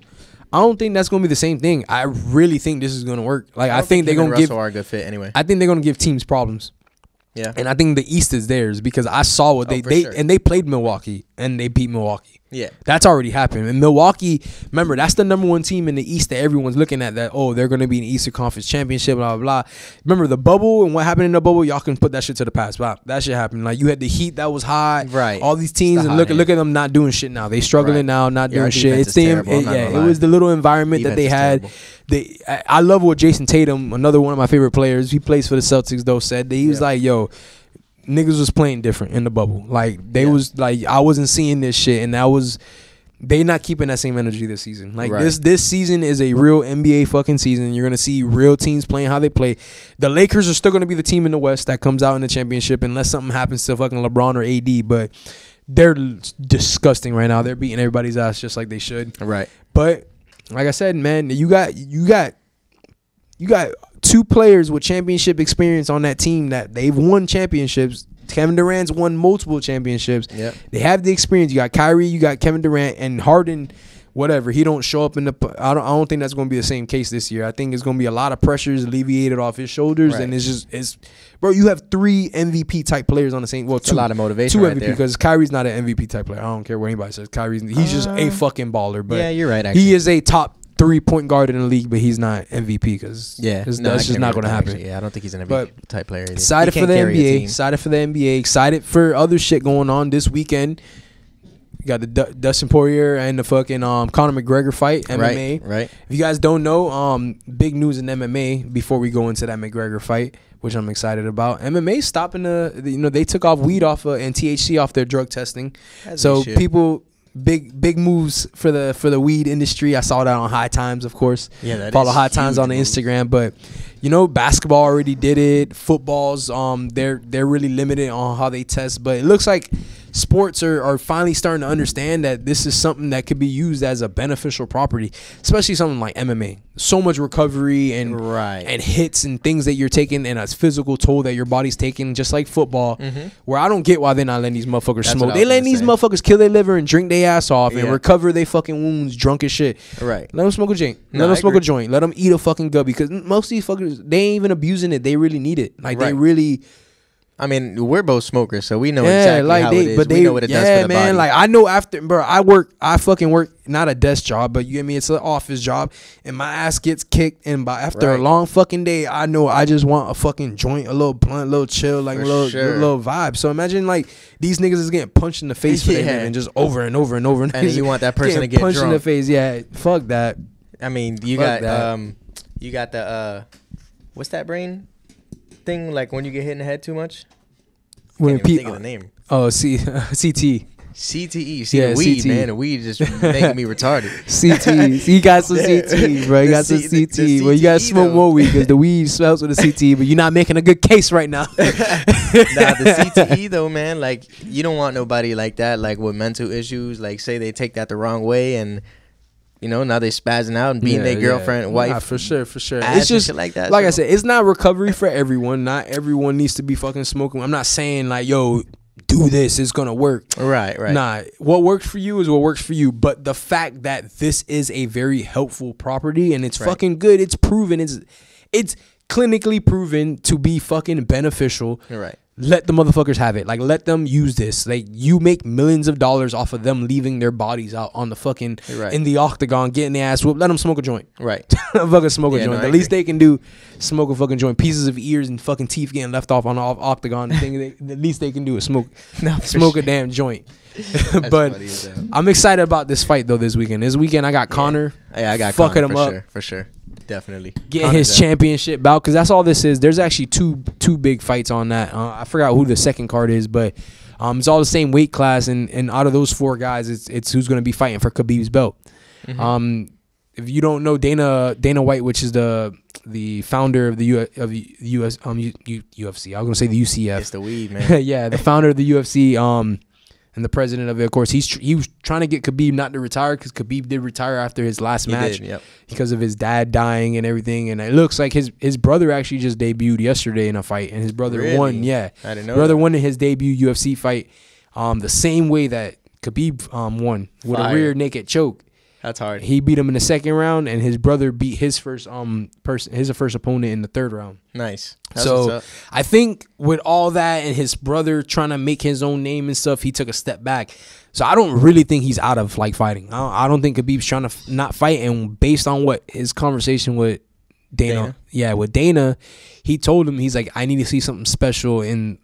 I don't think that's gonna be the same thing. I really think this is gonna work. Like I, I think, think they're gonna Russell give. Are a good fit anyway. I think they're gonna give teams problems. Yeah, and I think the East is theirs because I saw what they oh, they sure. and they played Milwaukee and they beat Milwaukee. Yeah, that's already happened. And Milwaukee, remember, that's the number one team in the East that everyone's looking at. That oh, they're going to be in the Eastern Conference Championship, blah blah blah. Remember the bubble and what happened in the bubble? Y'all can put that shit to the past. Wow, that shit happened. Like you had the Heat that was high, right? All these teams the and look at look at them not doing shit now. They struggling right. now, not yeah, doing shit. It's the terrible, it, yeah, it was the little environment defense that they had. Terrible. They, I, I love what Jason Tatum, another one of my favorite players, he plays for the Celtics though, said that he was yeah. like, yo. Niggas was playing different in the bubble. Like they yeah. was like I wasn't seeing this shit, and that was they not keeping that same energy this season. Like right. this this season is a real N B A fucking season. You're gonna see real teams playing how they play. The Lakers are still gonna be the team in the West that comes out in the championship unless something happens to fucking LeBron or A D. But they're disgusting right now. They're beating everybody's ass just like they should. Right. But like I said, man, you got you got you got. two players with championship experience on that team that they've won championships. Kevin Durant's won multiple championships. Yep. They have the experience. You got Kyrie, you got Kevin Durant, and Harden, whatever. He don't show up in the – I don't I don't think that's going to be the same case this year. I think it's going to be a lot of pressures alleviated off his shoulders, right. and it's just – it's bro, you have three M V P-type players on the same – well, two, a lot of motivation Two right M V P there. Because Kyrie's not an M V P-type player. I don't care what anybody says. Kyrie's – he's uh, just a fucking baller. But yeah, you're right, actually. He is a top – three point guard in the league, but he's not M V P because yeah, no, that's just not going to happen. Actually, yeah, I don't think he's an M V P but type player. Either. Excited for the N B A. Excited for the N B A. Excited for other shit going on this weekend. You got the D Dustin Poirier and the fucking um, Conor McGregor fight, M M A. Right, right. If you guys don't know, um, big news in M M A before we go into that McGregor fight, which I'm excited about. M M A stopping the, the you know, they took off weed off of, and T H C off their drug testing. That's so people, big big moves for the for the weed industry. I saw that on High Times, of course. Yeah, that follow is High Times on the Instagram, but you know, basketball already did it. Football's um, they're they're really limited on how they test, but it looks like sports are, are finally starting to understand that this is something that could be used as a beneficial property, especially something like M M A. So much recovery and right. and hits and things that you're taking and a physical toll that your body's taking, just like football, mm-hmm. where I don't get why they're not letting these motherfuckers That's smoke. They letting these say. motherfuckers kill their liver and drink their ass off yeah. and recover their fucking wounds drunk as shit. Right. Let them smoke a joint. Let no, them I smoke agree. a joint. Let them eat a fucking gubby, because most of these fuckers, they ain't even abusing it. They really need it. Like right. they really... I mean, we're both smokers, so we know yeah, exactly like how they, it is. But we they, know what it yeah, does for the man, body. Like, I know after, bro, I work, I fucking work, not a desk job, but you get me, it's an office job, and my ass gets kicked, and by after right. a long fucking day, I know I just want a fucking joint, a little blunt, a little chill, like for a little, sure. little vibe. So imagine, like, these niggas is getting punched in the face for yeah. their head, and just over and over and over. And, and you want that person to get punched drunk. in the face, yeah, fuck that. I mean, you fuck got, that. um, you got the, uh, what's that brain? Thing like when you get hit in the head too much. When can't even think of the name. Oh, C C T. C T E. See, yeah, the weed, C T E. Man. The weed is just making me retarded. C T E. So you got some C T E, bro. You got some C T E. The, the well, you got to smoke though. more weed because the weed smells with the C T E, but you're not making a good case right now. Nah, the C T E, though, man, like, you don't want nobody like that, like, with mental issues. Like, say they take that the wrong way and... You know, now they spazzing out and beating yeah, their girlfriend, yeah. wife. Nah, for sure, for sure. It's just like that. Like so. I said, it's not recovery for everyone. Not everyone needs to be fucking smoking. I'm not saying like, yo, do this, it's gonna work. Right, right. Nah, what works for you is what works for you. But the fact that this is a very helpful property and it's right. fucking good, it's proven, it's it's clinically proven to be fucking beneficial. Right. Let the motherfuckers have it. Like, let them use this. Like, you make millions of dollars off of them leaving their bodies out on the fucking, right. in the octagon, getting their ass whooped. Let them smoke a joint. Right. Fucking smoke a yeah, joint. No, the I least agree. they can do, smoke a fucking joint. Pieces of ears and fucking teeth getting left off on the octagon. Thing they, the least they can do is smoke, no, smoke sure. a damn joint. But I'm excited about this fight, though, this weekend. This weekend, I got yeah. Conor. Yeah, I got fucking Conor, him for up. Sure, for sure. Definitely get his that. championship bout, because that's all this is. There's actually two two big fights on that. Uh, I forgot who the second card is, but um, it's all the same weight class, and and out of those four guys, it's it's who's going to be fighting for Khabib's belt. Mm-hmm. Um, if you don't know Dana Dana White, which is the the founder of the U of the U S um U, U, UFC, I was going to say the U C F. It's the weed, man. Yeah, the founder of the U F C. Um. And the president of it, of course, he's tr he was trying to get Khabib not to retire, because Khabib did retire after his last he match did, yep. because of his dad dying and everything. And it looks like his his brother actually just debuted yesterday in a fight, and his brother really? won. Yeah, I didn't know. Brother that. won in his debut U F C fight, um, the same way that Khabib um won with Fire. a rear naked choke. That's hard. He beat him in the second round, and his brother beat his first um person his first opponent in the third round. Nice. That's so I think with all that and his brother trying to make his own name and stuff, he took a step back. So I don't really think he's out of like fighting. I don't, I don't think Khabib's trying to not fight. And based on what his conversation with Dana, Dana, yeah, with Dana, he told him, he's like, I need to see something special in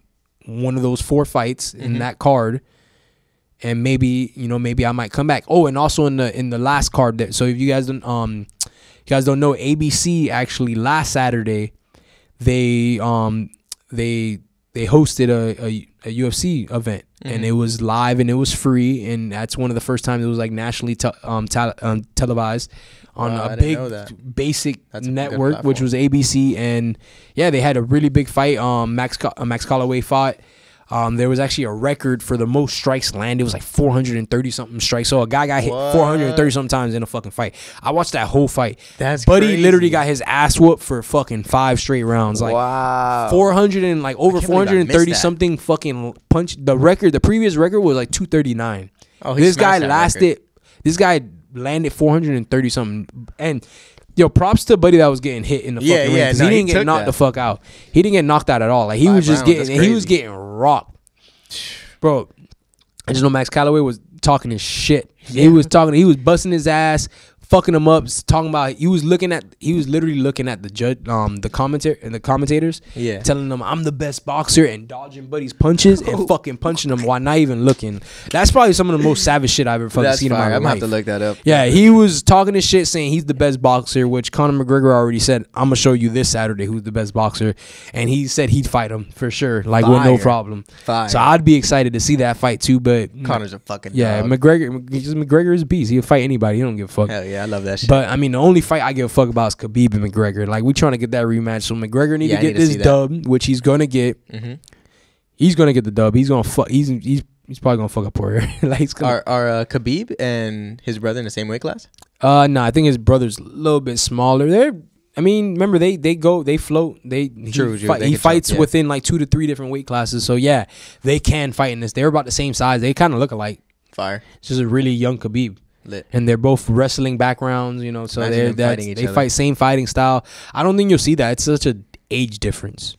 one of those four fights mm-hmm. in that card. And maybe, you know, maybe I might come back. Oh, and also in the in the last card that, so if you guys don't um you guys don't know, A B C actually last Saturday they um they they hosted a, a, a U F C event mm-hmm. and it was live and it was free, and that's one of the first times it was like nationally te um, te um televised on wow, a big basic that's network, which was A B C. And yeah, they had a really big fight. Um Max uh, Max Holloway fought. Um, there was actually a record for the most strikes landed. It was like four hundred thirty something strikes. So a guy got hit what? four hundred thirty something times in a fucking fight. I watched that whole fight. That's Buddy crazy. literally got his ass whooped for fucking five straight rounds. Like wow. four hundred and like over four hundred thirty something fucking punch. The record, the previous record was like two thirty-nine. Oh, he this guy lasted. Record. This guy landed four hundred thirty something. And yo, props to Buddy that was getting hit in the yeah, fucking yeah, ring. No, he didn't he get knocked that. the fuck out. He didn't get knocked out at all. Like he Five was just rounds, getting, and he was getting rocked, bro. I just know Max Holloway was talking his shit. Yeah. He was talking. He was busting his ass. fucking him up, talking about he was looking at he was literally looking at the judge, um, the commentator and the commentators, yeah, telling them I'm the best boxer and dodging buddy's punches and fucking punching them while not even looking. That's probably some of the most savage shit I've ever fucking That's seen fire. in my I'm life. I'm gonna have to look that up. Yeah, he was talking this shit, saying he's the best boxer, which Conor McGregor already said, I'm gonna show you this Saturday who's the best boxer, and he said he'd fight him for sure, like fire. with no problem. Fire. So I'd be excited to see that fight too. But Conor's a fucking yeah, dog. McGregor, McGregor is a beast. He'll fight anybody. He don't give a fuck. Hell yeah, I love that shit. But I mean, the only fight I give a fuck about is Khabib and McGregor. Like, we trying to get that rematch, so McGregor need yeah, to get need this to dub, which he's gonna get. Mm-hmm. He's gonna get the dub. He's gonna fuck. He's he's he's probably gonna fuck up Poirier. Like, he's gonna, are are uh, Khabib and his brother in the same weight class? Uh, no, nah, I think his brother's a little bit smaller. They're I mean, remember they they go they float they true, he, true. Fight, they he fights talk, yeah. within like two to three different weight classes. So yeah, they can fight in this. They're about the same size. They kind of look alike. Fire. It's just a really young Khabib. Lit. And they're both wrestling backgrounds, you know. So they're they other. fight same fighting style. I don't think you'll see that. It's such an age difference.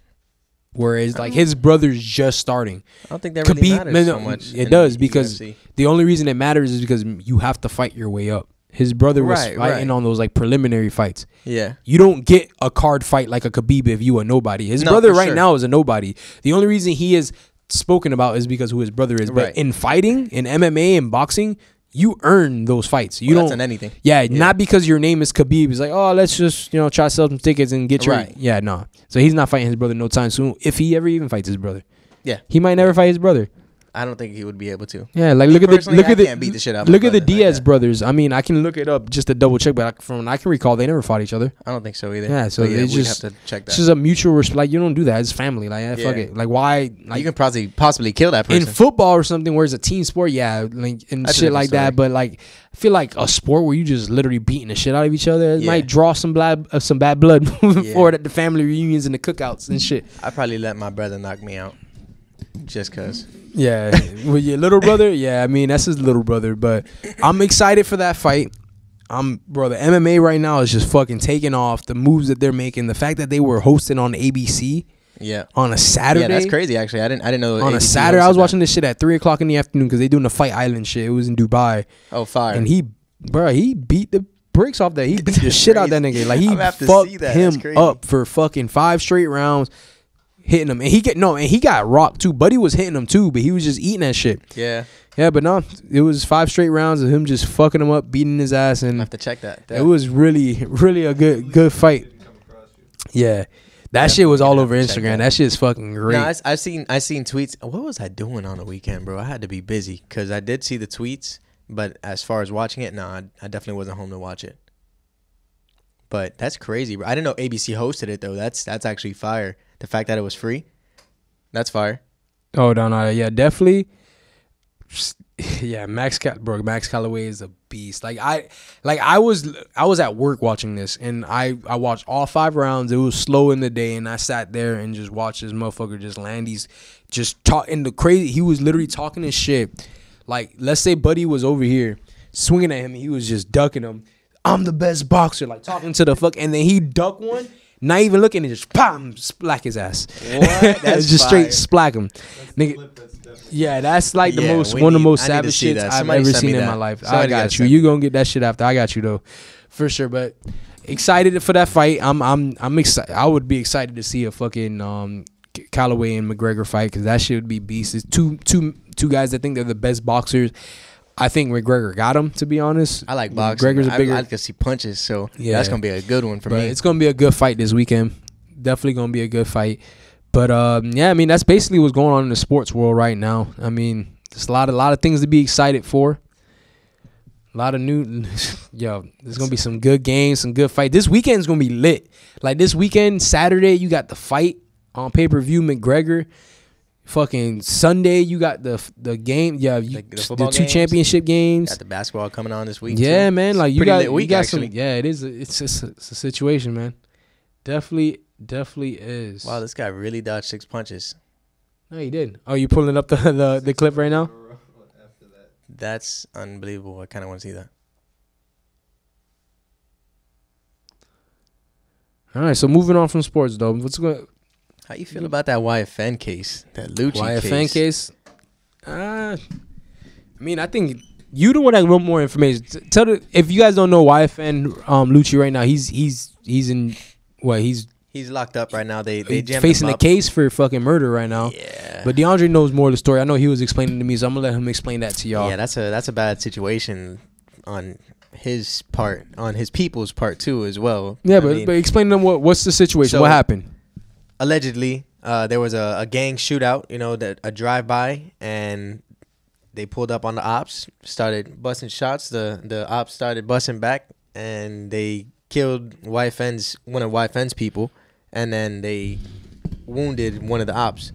Whereas like his brother's just starting. I don't think that Khabib, really matters man, so much. It does, because U F C. The only reason it matters is because you have to fight your way up. His brother was right, fighting right. on those like preliminary fights. Yeah. You don't get a card fight like a Khabib if you a nobody. His no, brother right sure. now is a nobody. The only reason he is spoken about is because who his brother is. Right. But in fighting, in M M A and boxing, you earn those fights. You well, don't that's in anything. Yeah, yeah, not because your name is Khabib. It's like, oh, let's just, you know, try to sell some tickets and get your right. Yeah, no. Nah. So he's not fighting his brother no time soon, if he ever even fights his brother. Yeah. He might never fight his brother. I don't think he would be able to. Yeah, like look at the look at the beat the shit out look at the Diaz brothers. I mean, I can look it up just to double check, but from I can recall they never fought each other. I don't think so either. Yeah, so it's just have to check that. It's just a mutual respect. Like, you don't do that. It's family. Like, fuck it. Like, why? Like, you can probably possibly kill that person in football or something where it's a team sport. Yeah, like and shit like that. But like, I feel like a sport where you just literally beating the shit out of each other, it might draw some blood, uh, some bad blood for the family reunions and the cookouts and shit. I probably let my brother knock me out. Just cause, yeah, with your little brother, yeah. I mean, that's his little brother, but I'm excited for that fight. I'm, bro, the M M A right now is just fucking taking off. The moves that they're making, the fact that they were hosting on A B C, yeah, on a Saturday, yeah, that's crazy. Actually, I didn't, I didn't know on A B C a Saturday. I was watching that. this shit at three o'clock in the afternoon because they doing the Fight Island shit. It was in Dubai. Oh, fire! And he, bro, he beat the bricks off that. He beat the crazy. shit out that nigga. Like, he fucked him up for fucking five straight rounds. Hitting him, and he get no, and he got rocked too. Buddy was hitting him too, but he was just eating that shit. Yeah, yeah, but no, it was five straight rounds of him just fucking him up, beating his ass, and I have to check that. Damn. It was really, really a good, good fight. Yeah, that yeah, shit was all over Instagram. That. that shit is fucking great. No, I, I seen, I seen tweets. What was I doing on the weekend, bro? I had to be busy because I did see the tweets, but as far as watching it, no, I, I definitely wasn't home to watch it. But that's crazy, bro. I didn't know A B C hosted it though. That's that's actually fire. The fact that it was free, that's fire. Oh, no, no, yeah, definitely. Just, yeah, Max, bro, Max Holloway is a beast. Like I, like I was, I was at work watching this, and I, I watched all five rounds. It was slow in the day, and I sat there and just watched this motherfucker just land these, just talk in the crazy. He was literally talking his shit. Like, let's say Buddy was over here swinging at him, and he was just ducking him. I'm the best boxer, like talking to the fuck, and then he ducked one. Not even looking, it just pam, splack his ass. What? That's just fire. Straight splack him. That's nigga. That's yeah, that's like the yeah, most one need, of the most savage shit I've ever seen in that. my life. Somebody I got you. You gonna get that shit after. I got you though, for sure. But excited for that fight. I'm I'm I'm excited. I would be excited to see a fucking um Holloway and McGregor fight because that shit would be beast. It's two two two guys that think they're the best boxers. I think McGregor got him, to be honest. I like boxing. McGregor's a bigger. I, I like to see punches, so yeah. that's going to be a good one for but me. It's going to be a good fight this weekend. Definitely going to be a good fight. But, um, yeah, I mean, that's basically what's going on in the sports world right now. I mean, there's a lot, a lot of things to be excited for. A lot of new, yo, there's going to be some good games, some good fight. This weekend's going to be lit. Like, this weekend, Saturday, you got the fight on pay-per-view, McGregor. Fucking Sunday, you got the the game, yeah, you, the, the, the two games. championship games. Got the basketball coming on this week. Yeah, too. man, like it's you got, lit week, you got some, yeah, it is. A, it's just a, it's a situation, man. Definitely, definitely is. Wow, this guy really dodged six punches. No, he didn't. Oh, you pulling up the the, the clip right now? After that. That's unbelievable. I kind of want to see that. All right, so moving on from sports, though. What's going? How you feel about that Y F N case, that Lucci case? Y F N case? Uh, I mean, I think you the one that want more information. Tell the, if you guys don't know Y F N um, Lucci right now, he's he's he's in what he's he's locked up right now. They they jammed facing him up. A case for fucking murder right now. Yeah. But DeAndre knows more of the story. I know he was explaining to me, so I'm gonna let him explain that to y'all. Yeah, that's a that's a bad situation on his part, on his people's part too as well. Yeah, I but mean, but explain to them what what's the situation? So, what happened? Allegedly, uh, there was a, a gang shootout. You know, that a drive by and. They pulled up on the ops, started busting shots. The the ops started busting back, and they killed Y F N's one of Y F N's people, and then they wounded one of the ops.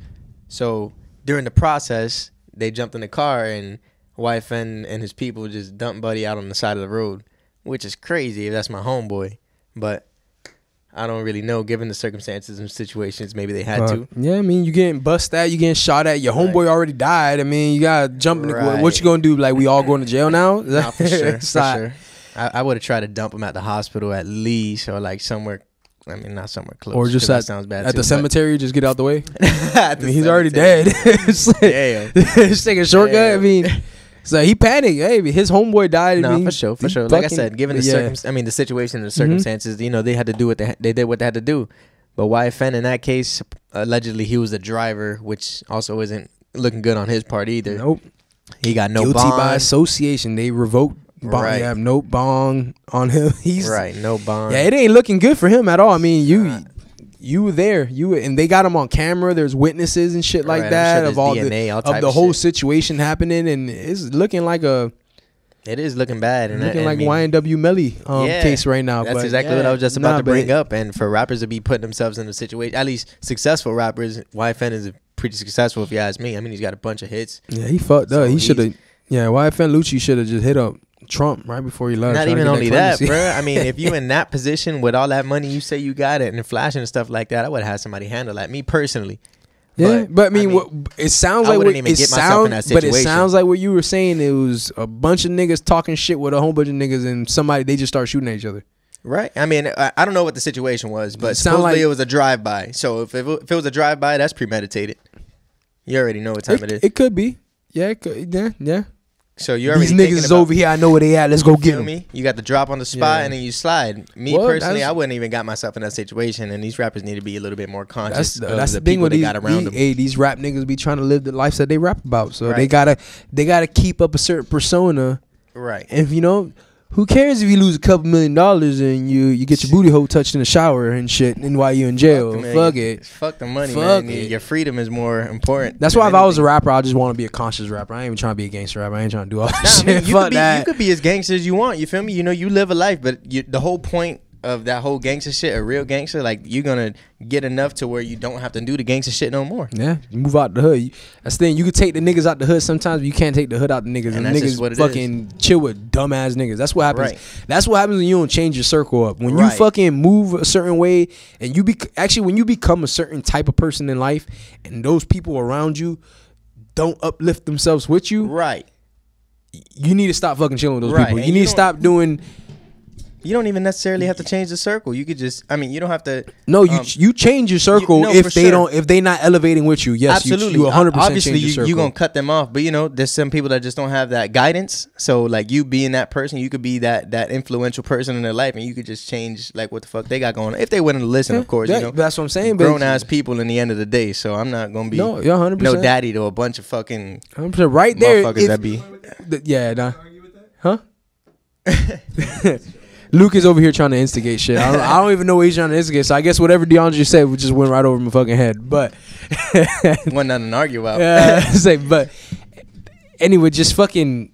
So during the process, they jumped in the car, and Y F N and his people just dumped Buddy out on the side of the road, which is crazy if that's my homeboy. But I don't really know, given the circumstances and situations. Maybe they had uh, to. Yeah, I mean, you getting bust at, you getting shot at. Your homeboy right. already died. I mean, you gotta jump. In right. the, what you gonna do? Like, we all going to jail now? No, for sure. for sure. I, I would have tried to dump him at the hospital at least, or like somewhere. I mean, not somewhere close. Or just at, that sounds bad at too, the cemetery. Just get out the way. I mean, he's cemetery. already dead. It's like, damn. Just take a shortcut. Damn. I mean. So he panicked. Hey, his homeboy died. No, nah, for sure, for sure. Like I said, given the yeah. circum, I mean the situation and the circumstances, mm-hmm. you know, they had to do what they they did what they had to do. But Y F N in that case, allegedly he was the driver, which also isn't looking good on his part either. Nope. He got no guilty bond. Guilty by association. They revoked bond. Right. They have no bond on him. He's right. No bond. Yeah, it ain't looking good for him at all. I mean, you. Right. You were there, you were, and they got him on camera. There's witnesses and shit like right, that sure of all D N A, the all of the of whole shit. situation happening, and it's looking like a. It is looking bad, and looking I, and like I mean, Y N W Melly um, yeah, case right now. That's but, exactly yeah, what I was just about nah, to bring up. And for rappers to be putting themselves in a situation, at least successful rappers, Y F N is pretty successful if you ask me. I mean, he's got a bunch of hits. Yeah, he fucked so up. He should have. Yeah, Y F N Lucci should have just hit up Trump right before he left. Not even only that, that bro. I mean, if you in that position with all that money, you say you got it and flashing and stuff like that, I would have had somebody handle that. Me personally. Yeah, but, but I mean, I mean what, it sounds I like wouldn't even get sound, myself in that situation. But it sounds like what you were saying. It was a bunch of niggas talking shit with a whole bunch of niggas, and somebody they just start shooting at each other. Right. I mean, I, I don't know what the situation was, but it supposedly like, it was a drive by. So if it, if it was a drive by, that's premeditated. You already know what time it, it is. It could be. Yeah. It could, yeah. Yeah. So you already these niggas is over here. I know where they at. Let's go get them. You got the drop on the spot, yeah. and then you slide. Me well, personally, I wouldn't even got myself in that situation. And these rappers need to be a little bit more conscious. That's the, of that's the, the thing with these. Got around them. Hey, these rap niggas be trying to live the life that they rap about. So right. they gotta they gotta keep up a certain persona. Right. And you know, who cares if you lose a couple million dollars and you you get your booty hole touched in the shower and shit, and while you in jail, fuck, fuck it, fuck the money, fuck man. It. Your freedom is more important. That's why if anything. I was a rapper, I just want to be a conscious rapper. I ain't even trying to be a gangster rapper. I ain't trying to do all that nah, shit. I mean, you fuck could be, that. You could be as gangster as you want. You feel me? You know, you live a life, but you, the whole point of that whole gangster shit, a real gangster, like you're gonna get enough to where you don't have to do the gangster shit no more. Yeah, you move out the hood. That's the thing. You can take the niggas out the hood sometimes, but you can't take the hood out the niggas. And, and niggas fucking is. chill with dumbass niggas. That's what happens. Right. That's what happens when you don't change your circle up. When right. you fucking move a certain way, and you be actually when you become a certain type of person in life, and those people around you don't uplift themselves with you. Right. You need to stop fucking chilling with those right. people. You and need you to stop doing. You don't even necessarily have to change the circle. You could just, I mean, you don't have to. No, um, you you change your circle you, no, if they sure. don't, if they not elevating with you. Yes, absolutely. You, you one hundred percent obviously, change your circle. Obviously, you're going to cut them off. But, you know, there's some people that just don't have that guidance. So, like, you being that person, you could be that that influential person in their life. And you could just change, like, what the fuck they got going on. If they wouldn't listen, yeah, of course, that, you know. That's what I'm saying. Grown-ass people in the end of the day. So, I'm not going to be no, you're one hundred percent. No daddy to a bunch of fucking one hundred percent right there, motherfuckers if, that be. The, yeah, nah. Huh? Luke is over here trying to instigate shit. I don't, I don't even know what he's trying to instigate. So I guess whatever DeAndre said we just went right over my fucking head. But one nothing to argue about. Yeah, say, but anyway, just fucking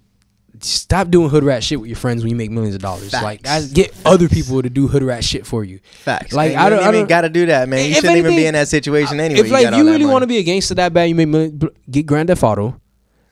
stop doing hood rat shit with your friends when you make millions of dollars. Facts. Like that's, get Facts. other people to do hood rat shit for you. Facts. Like man, I don't, you don't even got to do that, man. You shouldn't anything, even be in that situation anyway. If you like you really want to be a gangster that bad, you make money, get Grand Theft Auto.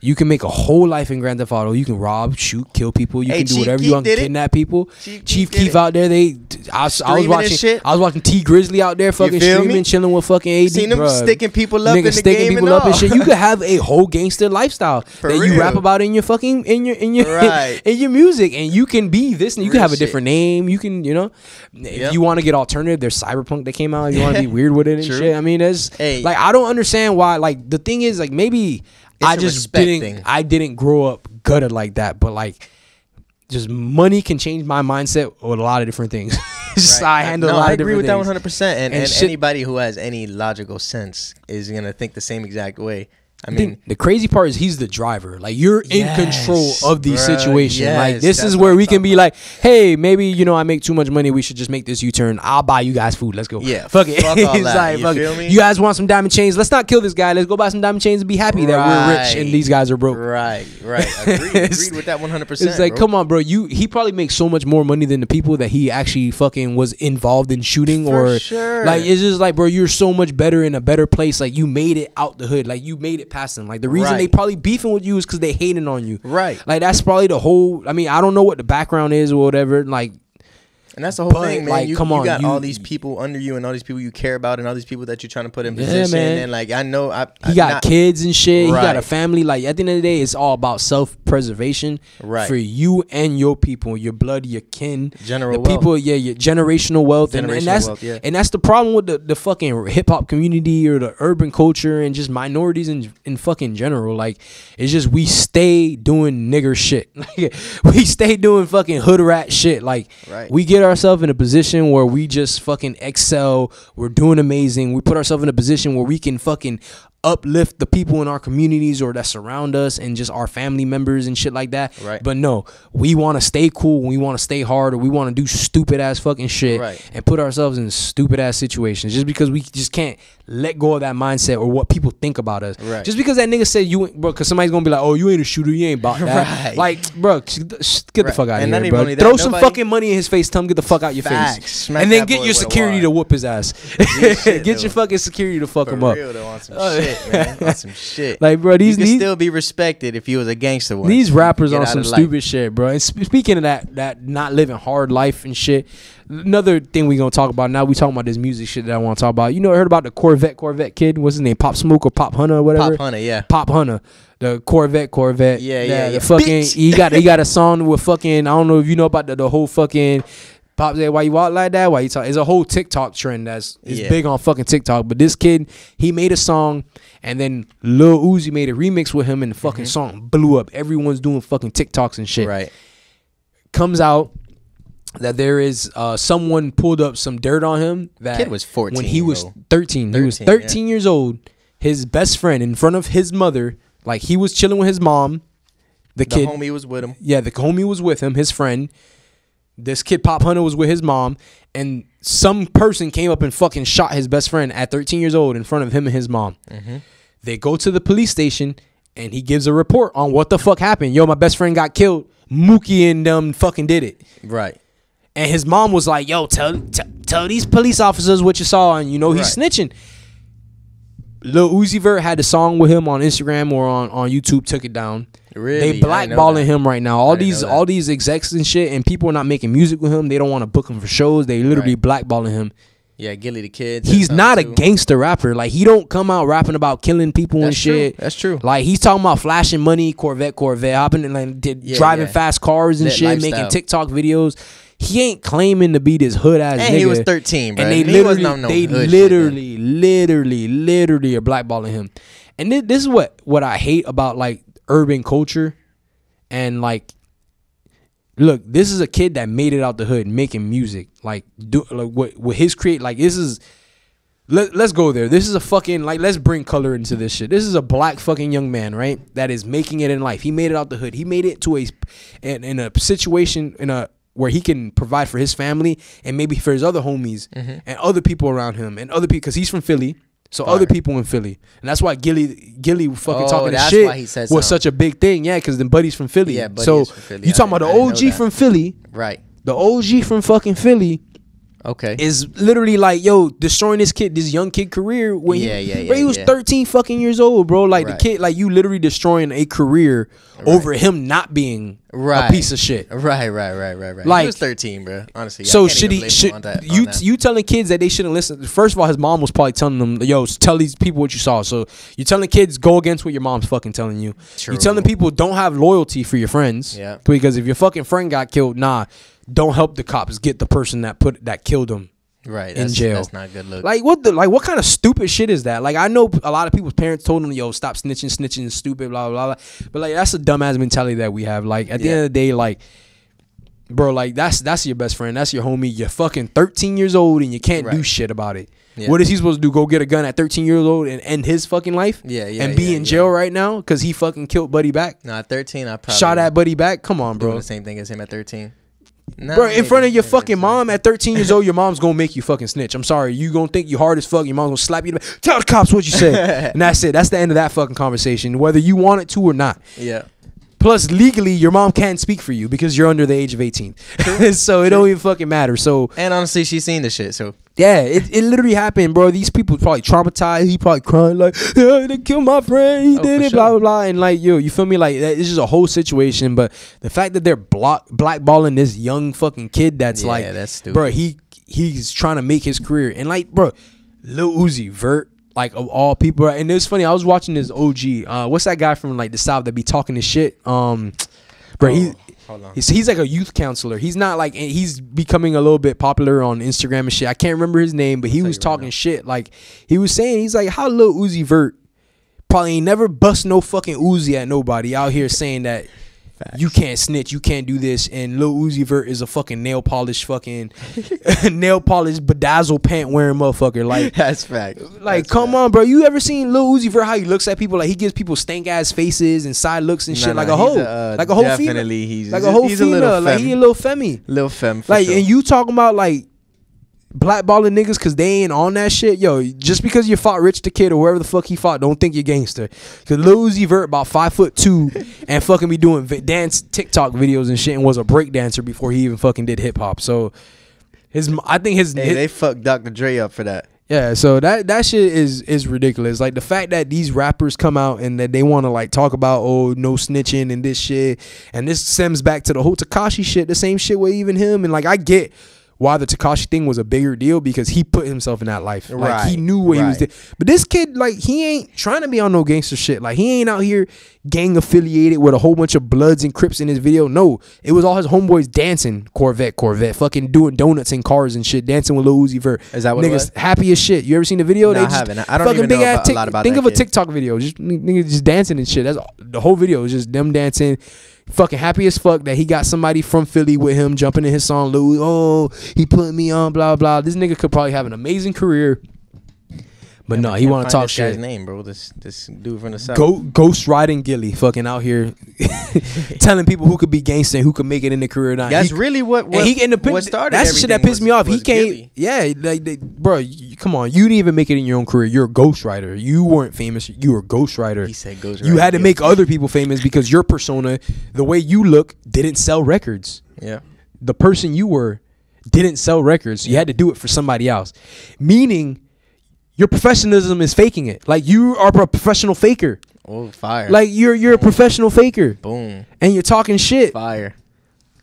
You can make a whole life in Grand Theft Auto. You can rob, shoot, kill people. You hey, can do Chief whatever Keef you want. Kidnap it. people. Chief, Chief Keef, Keef out there. They, I, I was watching. Shit. I was watching T Grizzly out there fucking streaming, me? chilling with fucking A D. Seen them sticking people up Niggas in the sticking game people and up all. and shit. You could have a whole gangster lifestyle For that real. you rap about in your fucking in your in your right. in your music, and you can be this. And you real can have a different shit. name. You can you know, if yep. you want to get alternative, there's Cyberpunk that came out. If you want to be weird with it and True. shit. I mean, that's hey. like I don't understand why. Like the thing is, like maybe. I just didn't thing. I didn't grow up gutted like that, but like just money can change my mindset with a lot of different things. Just, right. I handle no, a lot I of different things. I agree with that one hundred percent. And, and, and shit, anybody who has any logical sense is going to think the same exact way. I mean, the crazy part is he's the driver. Like, you're yes, in control of the situation. Yes, like, this is where we can be like, hey, maybe, you know, I make too much money. We should just make this U-turn. I'll buy you guys food. Let's go. Yeah. Fuck it. Fuck all that. Like, you fuck feel it. Me? You guys want some diamond chains? Let's not kill this guy. Let's go buy some diamond chains and be happy right. that we're rich and these guys are broke. Right. Right. Agreed. Agreed with that one hundred percent. It's like, bro. Come on, bro. You He probably makes so much more money than the people that he actually fucking was involved in shooting. For or sure. Like, it's just like, bro, you're so much better in a better place. Like, you made it out the hood. Like, you made it past them. Like, the reason right. they probably beefing with you is because they hating on you, right? Like, that's probably the whole, I mean, I don't know what the background is or whatever, like, and that's the whole but, thing, man. Like, you, come you on, got you, all these people under you and all these people you care about and all these people that you're trying to put in yeah, position, man. And like, I know I, I he got not, kids and shit right. he got a family. Like, at the end of the day, it's all about self-preservation right. for you and your people, your blood, your kin, general the people wealth. Yeah, your generational wealth generational and, and that's wealth, yeah. and that's the problem with the, the fucking hip-hop community or the urban culture and just minorities in, in fucking general. Like, it's just we stay doing nigger shit. We stay doing fucking hood rat shit. Like, right. we get ourselves in a position where we just fucking excel, we're doing amazing, we put ourselves in a position where we can fucking uplift the people in our communities or that surround us and just our family members and shit like that, right. but no, we want to stay cool, we want to stay hard, or we want to do stupid ass fucking shit right. and put ourselves in stupid ass situations just because we just can't let go of that mindset or what people think about us right. just because that nigga said you ain't, bro, because somebody's gonna be like, oh, you ain't a shooter, you ain't about that right. like, bro, get right. the fuck out and of here, bro. That, throw some fucking money in his face, tell him get the fuck out your Facts. Face Smack and then get your security to whoop his ass. Shit, get your fucking security to fuck For him real, up they want some uh, shit. Man, that's some shit. Like, bro, these you could these, still be respected if you was a gangster one. These rappers on some stupid life. Shit, bro. And sp- speaking of that, that not living hard life and shit. Another thing we gonna talk about now. We talking about this music shit that I want to talk about. You know, I heard about the Corvette Corvette kid. What's his name? Pop Smoke or Pop Hunter or whatever. Pop Hunter, yeah. Pop Hunter. The Corvette, Corvette. Yeah, yeah, the, yeah. The fucking, he got he got a song with fucking. I don't know if you know about the, the whole fucking. Pop said, why you walk like that? Why you talk? It's a whole TikTok trend that's it's yeah. big on fucking TikTok. But this kid, he made a song, and then Lil Uzi made a remix with him, and the fucking mm-hmm. song blew up. Everyone's doing fucking TikToks and shit. Right. Comes out that there is uh, someone pulled up some dirt on him. That kid was fourteen. When he was thirteen, thirteen, he was thirteen yeah. years old. His best friend in front of his mother, like he was chilling with his mom. The, the kid, homie was with him. Yeah, the homie was with him. His friend. This kid, Pop Hunter, was with his mom, and some person came up and fucking shot his best friend at thirteen years old in front of him and his mom. Mm-hmm. They go to the police station, and he gives a report on what the fuck happened. Yo, my best friend got killed. Mookie and them fucking did it. Right. And his mom was like, yo, tell t- tell these police officers what you saw, and you know he's right. snitching. Lil Uzi Vert had a song with him on Instagram or on, on YouTube, took it down. Really? They blackballing him right now. All these all these execs and shit, and people are not making music with him. They don't want to book him for shows. They literally right. blackballing him. Yeah, Gilly the Kid. He's not too. a gangster rapper. Like, he don't come out rapping about killing people That's and shit. True. That's true. Like, he's talking about flashing money, Corvette, Corvette, hopping and like did, yeah, driving yeah. fast cars and that shit, lifestyle. Making TikTok videos. He ain't claiming to be this hood ass nigga. And he was thirteen, bro. And they he literally, no they literally, shit, literally, literally are blackballing him. And th- this is what, what I hate about, like, urban culture. And, like, look, this is a kid that made it out the hood making music. Like, do, like what, what his create, like, this is... Let, let's go there. This is a fucking, like, let's bring color into this shit. This is a black fucking young man, right? That is making it in life. He made it out the hood. He made it to a... In, in a situation, in a... where he can provide for his family and maybe for his other homies mm-hmm. and other people around him and other people, because he's from Philly, so Fire. Other people in Philly. And that's why Gilly Gilly fucking oh, talking that's shit why he says was so. Such a big thing. Yeah, because then Buddy's from Philly. Yeah, Buddy's so from Philly. You talking I about the O G from Philly. Right. The O G from fucking Philly. Okay. Is literally like, yo, destroying this kid, this young kid career. When yeah, he, yeah, yeah, bro, he was yeah. thirteen fucking years old, bro. Like right. the kid, like you literally destroying a career right. over him not being right. a piece of shit. Right, right, right, right, right. Like, he was thirteen, bro. Honestly, so I can't should even he? Should, on that, on you that. You telling kids that they shouldn't listen? First of all, his mom was probably telling them, yo, tell these people what you saw. So you're telling kids go against what your mom's fucking telling you. True. You're telling people don't have loyalty for your friends. Yeah. Because if your fucking friend got killed, nah. Don't help the cops. Get the person that put that killed him. Right. In that's, jail. That's not a good look. Like what the like what kind of stupid shit is that? Like I know a lot of people's parents told them, yo, stop snitching, snitching, stupid, blah, blah, blah. But like that's a dumbass mentality that we have. Like at yeah. the end of the day, like bro, like that's that's your best friend. That's your homie. You're fucking thirteen years old and you can't right. do shit about it. Yeah. What is he supposed to do? Go get a gun at thirteen years old and end his fucking life? Yeah, yeah. And be yeah, in jail yeah. right now because he fucking killed Buddy Back? Nah, at thirteen, I probably shot at Buddy Back. Come on, bro. Doing the same thing as him at thirteen. Nah, bro, maybe, in front of your fucking mom at thirteen years old, your mom's gonna make you fucking snitch. I'm sorry, you gonna think you hard as fuck. Your mom's gonna slap you. Tell the cops what you said, and that's it. That's the end of that fucking conversation, whether you want it to or not. Yeah. Plus, legally, your mom can't speak for you because you're under the age of eighteen. So it don't even fucking matter. So and honestly, she's seen this shit. So yeah, it, it literally happened, bro. These people probably traumatized. He probably crying like, oh, they killed my friend. He oh, did it, sure. blah blah blah. And like, yo, you feel me? Like that, it's just a whole situation. But the fact that they're block blackballing this young fucking kid, that's yeah, like, that's stupid. Bro, he he's trying to make his career. And like, bro, Lil Uzi Vert. Like of all people, and it was funny. I was watching this O G. Uh, what's that guy from like the South that be talking this shit? Um, bro, oh, he he's, he's like a youth counselor. He's not like he's becoming a little bit popular on Instagram and shit. I can't remember his name, but he I'll was talking right shit. Like he was saying, he's like, how Lil Uzi Vert probably ain't never bust no fucking Uzi at nobody out here saying that. You can't snitch. You can't do this. And Lil Uzi Vert is a fucking nail polish, fucking nail polish, bedazzled pant wearing motherfucker. Like that's fact. Like that's come fact. on, bro. You ever seen Lil Uzi Vert? How he looks at people? Like he gives people stank ass faces and side looks and nah, shit. Nah, like, a hoe, a, uh, like a whole, definitely he's, like a whole he's female, like a whole female, like he a little femmy, little femme. Like sure. and you talking about like blackballing niggas because they ain't on that shit. Yo, just because you fought Rich the Kid or whoever the fuck he fought, don't think you're gangster. Because Lil Uzi Vert about five foot two and fucking be doing vi- dance TikTok videos and shit and was a break dancer before he even fucking did hip hop. So his, I think his hey, his, they fucked Doctor Dre up for that. Yeah, so that that shit is is ridiculous. Like the fact that these rappers come out and that they want to like talk about oh no snitching and this shit, and this stems back to the whole Tekashi shit. The same shit with even him and like I get why the Tekashi thing was a bigger deal because he put himself in that life. Like right, he knew what right. he was doing. But this kid, like, he ain't trying to be on no gangster shit. Like he ain't out here gang affiliated with a whole bunch of Bloods and Crips in his video. No, it was all his homeboys dancing Corvette, Corvette, fucking doing donuts in cars and shit, dancing with Lil Uzi Vert. Is that what niggas it was? Happy as shit. You ever seen the video? No, they I just haven't. I don't even know about, tic- a lot about think that. Think of kid. a TikTok video, just niggas just dancing and shit. That's all, the whole video is just them dancing. Fucking happy as fuck that he got somebody from Philly with him jumping in his song. Lou, oh, he put me on, blah blah. This nigga could probably have an amazing career, but yeah, no, he want to talk this shit. Guy's name, bro. This this dude from the South. Go, ghost riding Gilly, fucking out here, telling people who could be gangsta, who could make it in the career. Or not. That's he, really what what, and he, and the, what started. That's the shit that pissed was, me off. He can't. Gilly. Yeah, like, they, bro, you, come on. You didn't even make it in your own career. You're a ghostwriter. You weren't famous. You were a ghostwriter. He said ghostwriter. You had to make other people famous because your persona, the way you look, didn't sell records. Yeah. The person you were didn't sell records. So you had to do it for somebody else. Meaning. Your professionalism is faking it. Like you are a professional faker. Oh, fire! Like you're you're Boom. a professional faker. Boom. And you're talking shit. Fire.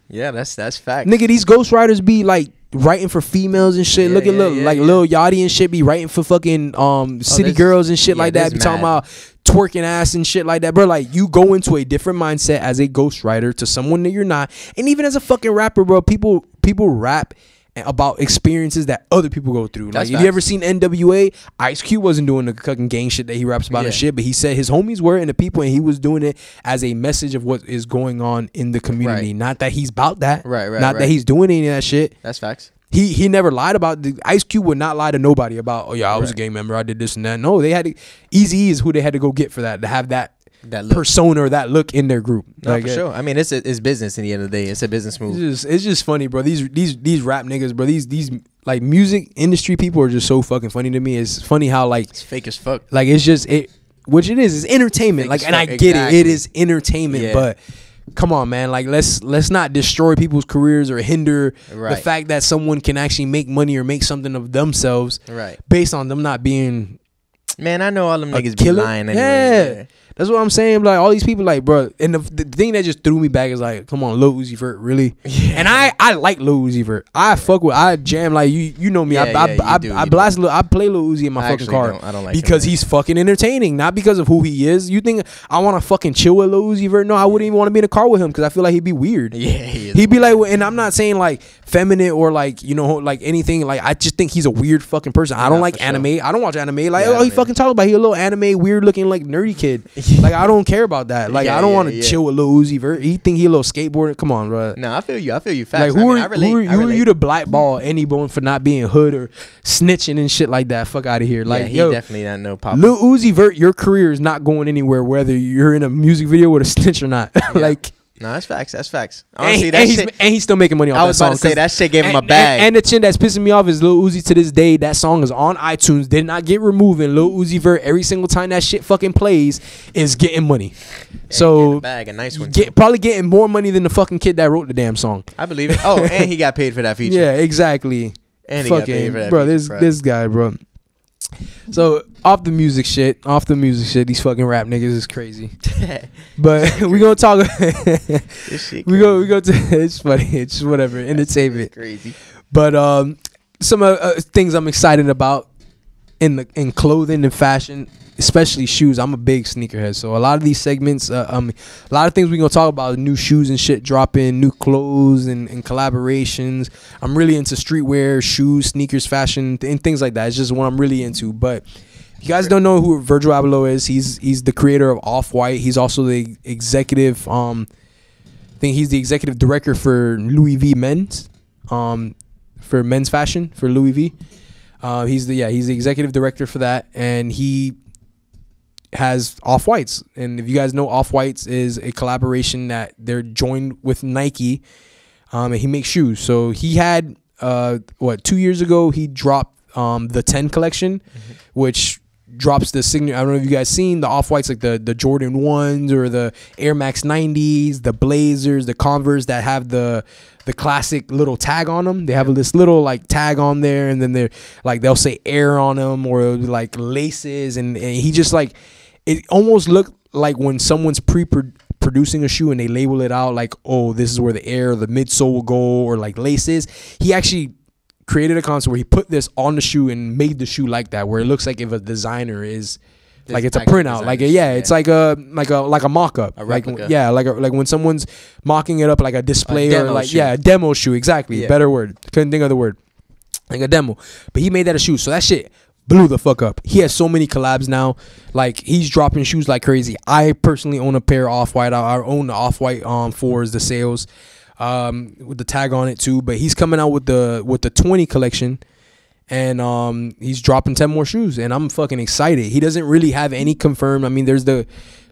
Yeah, that's that's fact. Nigga, these ghostwriters be like writing for females and shit. Yeah, Look at yeah, Lil, yeah, like yeah. Lil Yachty and shit be writing for fucking um city oh, girls and shit yeah, like that. Be talking mad. about twerking ass and shit like that, bro. Like you go into a different mindset as a ghostwriter to someone that you're not, and even as a fucking rapper, bro. People people rap about experiences that other people go through. That's like, have you ever seen N W A? Ice Cube wasn't doing the fucking gang shit that he raps about yeah. and shit, but he said his homies were and the people, and he was doing it as a message of what is going on in the community. Right. Not that he's about that. Right, right, Not right. that he's doing any of that shit. That's facts. He he never lied about the Ice Cube would not lie to nobody about, oh, yeah, I was right. a gang member. I did this and that. No, they had to. Eazy-E is who they had to go get for that, to have that That look. persona or that look in their group. No, like, for sure. I mean, it's a, it's business. In the end of the day, it's a business move. It's just, it's just funny, bro. These these these rap niggas, bro. These these like music industry people are just so fucking funny to me. It's funny how like it's fake as fuck. Like it's just it, which it is. It's entertainment. Like, and I get exactly. it. It is entertainment, yeah. but. Come on, man. Like, let's let's not destroy people's careers or hinder right. the fact that someone can actually make money or make something of themselves right. based on them not being Man, I know all them niggas be lying anyway. Yeah. yeah. That's what I'm saying. Like, all these people, like, bro. And the, the thing that just threw me back is, like, come on, Lil Uzi Vert, really? Yeah. And I, I like Lil Uzi Vert. I yeah. fuck with, I jam, like, you you know me. Yeah, I, yeah, I, I, do, I, I blast, Lil, I play Lil Uzi in my I fucking car. Don't, I don't like Because him, he's fucking entertaining, not because of who he is. You think I want to fucking chill with Lil Uzi Vert? No, I wouldn't even want to be in a car with him because I feel like he'd be weird. Yeah, he is. He'd be like, and I'm not saying, like, feminine or, like, you know, like anything. Like, I just think he's a weird fucking person. I don't yeah, like anime. Sure. I don't watch anime. Like, yeah, oh, he man. fucking talking about he a little anime, weird looking, like, nerdy kid. Like, I don't care about that. Like, yeah, I don't yeah, want to yeah. chill with Lil Uzi Vert. He think he a little skateboarder. Come on, bro. No, I feel you. I feel you. Facts. Like, who, I mean, are, I relate, who are you? I relate. You to blackball anyone for not being hood or snitching and shit like that? Fuck out of here. Like, yeah, he yo, definitely not no pop. Lil Uzi Vert, your career is not going anywhere, whether you're in a music video with a snitch or not. Yeah. Like. No, that's facts. That's facts. Honestly, and, that and, shit, he's, and he's still making money off that song. I was about to say, that shit gave him and, a bag. And, and the chin that's pissing me off is Lil Uzi to this day. That song is on iTunes. Did not get removed. And Lil Uzi Vert, every single time that shit fucking plays, is getting money. Yeah, so, a bag, a nice one. Get, probably getting more money than the fucking kid that wrote the damn song. I believe it. Oh, and he got paid for that feature. Yeah, exactly. And he fucking, got paid for that bro, feature. This, bro, this guy, bro. So, off the music shit, off the music shit, these fucking rap niggas is crazy. But we gonna talk. we go, we go to. It's funny. It's whatever. Entertainment. Crazy. But um, some uh, uh, things I'm excited about in the in clothing and fashion, especially shoes. I'm a big sneakerhead, so a lot of these segments, uh, um, a lot of things we gonna talk about: new shoes and shit dropping, new clothes and, and collaborations. I'm really into streetwear, shoes, sneakers, fashion, and things like that. It's just what I'm really into, but. You guys don't know who Virgil Abloh is. He's he's the creator of Off-White. He's also the executive. Um, I think he's the executive director for Louis V Men's, um, for men's fashion for Louis V. Uh, he's the yeah he's the executive director for that, and he has Off-Whites. And if you guys know, Off-Whites is a collaboration that they're joined with Nike, um, and he makes shoes. So he had uh what two years ago he dropped um the ten collection, mm-hmm. which drops the signature. I don't know if you guys seen the Off-Whites, like the the Jordan ones or the Air Max nineties, the Blazers, the Converse that have the the classic little tag on them. They have this little like tag on there, and then they're like they'll say Air on them or like laces, and, and he just like it almost looked like when someone's pre-produced producing a shoe and they label it out like, oh, this is where the air, the midsole will go, or like laces. He actually created a concept where he put this on the shoe and made the shoe like that, where it looks like if a designer is this like it's a printout, like a, yeah, yeah, it's like a like a like a mock-up, a like yeah, like a, like when someone's mocking it up, like a display a or like shoe. yeah, a demo shoe, exactly, yeah. better word, couldn't think of the word, like a demo. But he made that a shoe, so that shit blew the fuck up. He has so many collabs now, like he's dropping shoes like crazy. I personally own a pair Off-White. I, I own the Off-White um fours, the sales. Um, with the tag on it too, but he's coming out with the with the twenty collection, and um, he's dropping ten more shoes, and I'm fucking excited. He doesn't really have any confirmed. I mean, there's the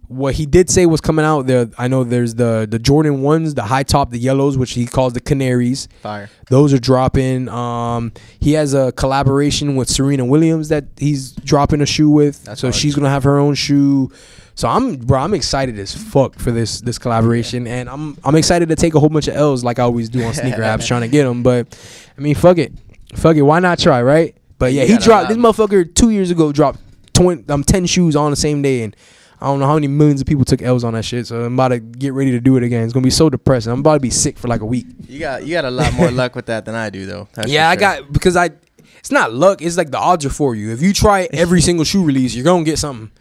what he did say was coming out. There, I know there's the the Jordan ones, the high top, the yellows, which he calls the Canaries. Fire. Those are dropping. Um, he has a collaboration with Serena Williams that he's dropping a shoe with. That's so she's gonna have her own shoe. So I'm bro, I'm excited as fuck for this this collaboration, yeah. and I'm I'm excited to take a whole bunch of L's like I always do on sneaker apps trying to get them. But I mean, fuck it, fuck it, why not try, right? But yeah, you he dropped this motherfucker two years ago dropped twenty um ten shoes on the same day, and I don't know how many millions of people took L's on that shit. So I'm about to get ready to do it again. It's gonna be so depressing. I'm about to be sick for like a week. You got you got a lot more luck with that than I do though. That's yeah, I sure. got because I it's not luck. It's like the odds are for you. If you try every single shoe release, you're gonna get something.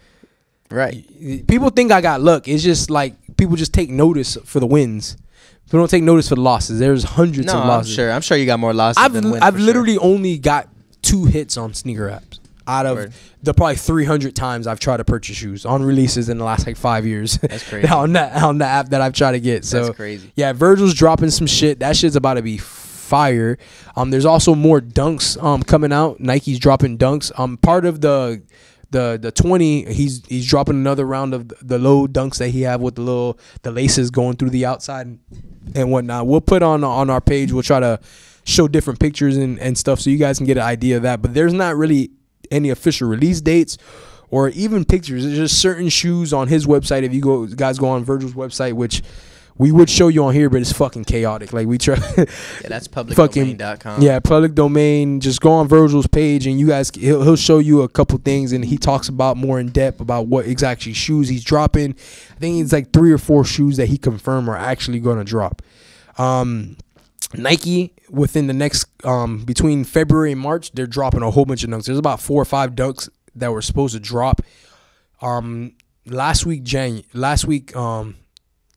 Right. People think I got luck. It's just like people just take notice for the wins. People don't take notice for the losses. There's hundreds no, of losses. I'm sure. I'm sure you got more losses I've, than wins. I've literally sure. only got two hits on sneaker apps out of Word. the probably three hundred times I've tried to purchase shoes on releases in the last like five years. That's crazy. on, that, on the app that I've tried to get. So, that's crazy. Yeah, Virgil's dropping some shit. That shit's about to be fire. Um, There's also more dunks um coming out. Nike's dropping dunks. Um, Part of the... The the twenty he's he's dropping another round of the low dunks that he have with the little the laces going through the outside and, and whatnot. We'll put on on our page. We'll try to show different pictures and, and stuff so you guys can get an idea of that. But there's not really any official release dates or even pictures. There's just certain shoes on his website. If you go guys go on Virgil's website, which We would show you on here, but it's fucking chaotic. Like, we try. Yeah, that's public domain dot com. Yeah, public domain. Just go on Virgil's page, and you guys, he'll, he'll show you a couple things, and he talks about more in depth about what exactly shoes he's dropping. I think it's like three or four shoes that he confirmed are actually going to drop. Um, Nike, within the next, um, between February and March, they're dropping a whole bunch of dunks. There's about four or five dunks that were supposed to drop. Um, last week, January, last week, um,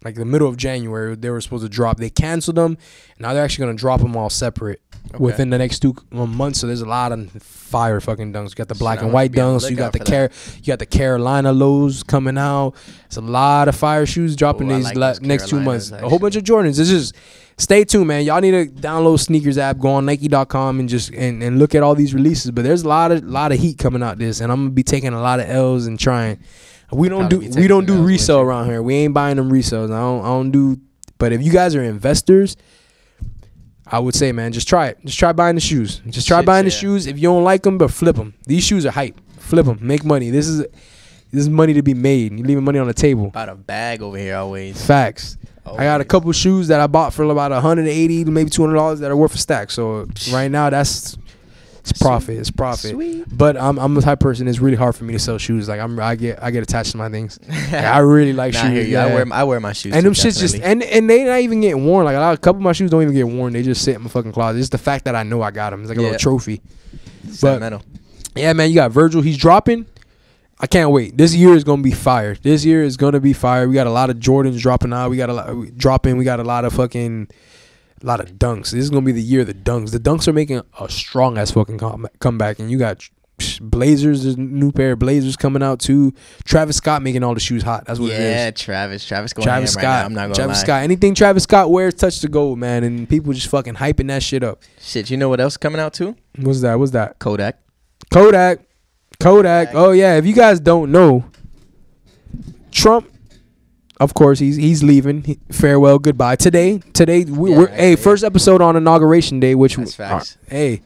like the middle of January, they were supposed to drop. They canceled them. Now they're actually going to drop them all separate okay. within the next two months. So there's a lot of fire fucking dunks. You got the black so and white dunks. You got the Car- you got the Carolina lows coming out. It's a lot of fire shoes dropping Ooh, these like la- next two months. Actually. A whole bunch of Jordans. It's just stay tuned, man. Y'all need to download Sneakers app, go on Nike dot com and just and, and look at all these releases. But there's a lot of lot of heat coming out this, and I'm gonna be taking a lot of L's and trying. We don't do we don't do resale around here. We ain't buying them resells. I don't I don't do. But if you guys are investors, I would say, man, just try it. Just try buying the shoes. Just try Shit, buying yeah. the shoes. If you don't like them, but flip them. These shoes are hype. Flip them. Make money. This is this is money to be made. You're leaving money on the table. About a bag over here always. Facts. Always. I got a couple shoes that I bought for about one hundred eighty dollars to maybe two hundred dollars that are worth a stack. So right now that's. It's profit. It's profit. Sweet. But I'm I'm the type of person. It's really hard for me to sell shoes. Like I'm I get I get attached to my things. Like, I really like nah, shoes. I, hear you. Yeah. I wear I wear my shoes. And too, them shits just and, and they not even getting worn. Like a, lot, a couple of my shoes don't even get worn. They just sit in my fucking closet. It's the fact that I know I got them. It's like a yeah. little trophy. But yeah, man, you got Virgil. He's dropping. I can't wait. This year is gonna be fire. This year is gonna be fire. We got a lot of Jordans dropping out. We got a lot dropping. We got a lot of fucking. A lot of dunks. This is going to be the year of the dunks. The dunks are making a strong-ass fucking com- comeback. And you got Blazers. There's a new pair of Blazers coming out, too. Travis Scott making all the shoes hot. That's what yeah, it is. Yeah, Travis. Travis going Travis Scott. Right now. I'm not going to Travis lie. Scott. Anything Travis Scott wears, touch the gold, man. And people just fucking hyping that shit up. Shit, you know what else coming out, too? What's that? What's that? Kodak. Kodak. Kodak. Kodak. Oh, yeah. If you guys don't know, Trump... Of course, he's he's leaving. He, farewell, goodbye. Today, today we, yeah, we're hey yeah. first episode on Inauguration Day, which That's we, facts. Uh, hey,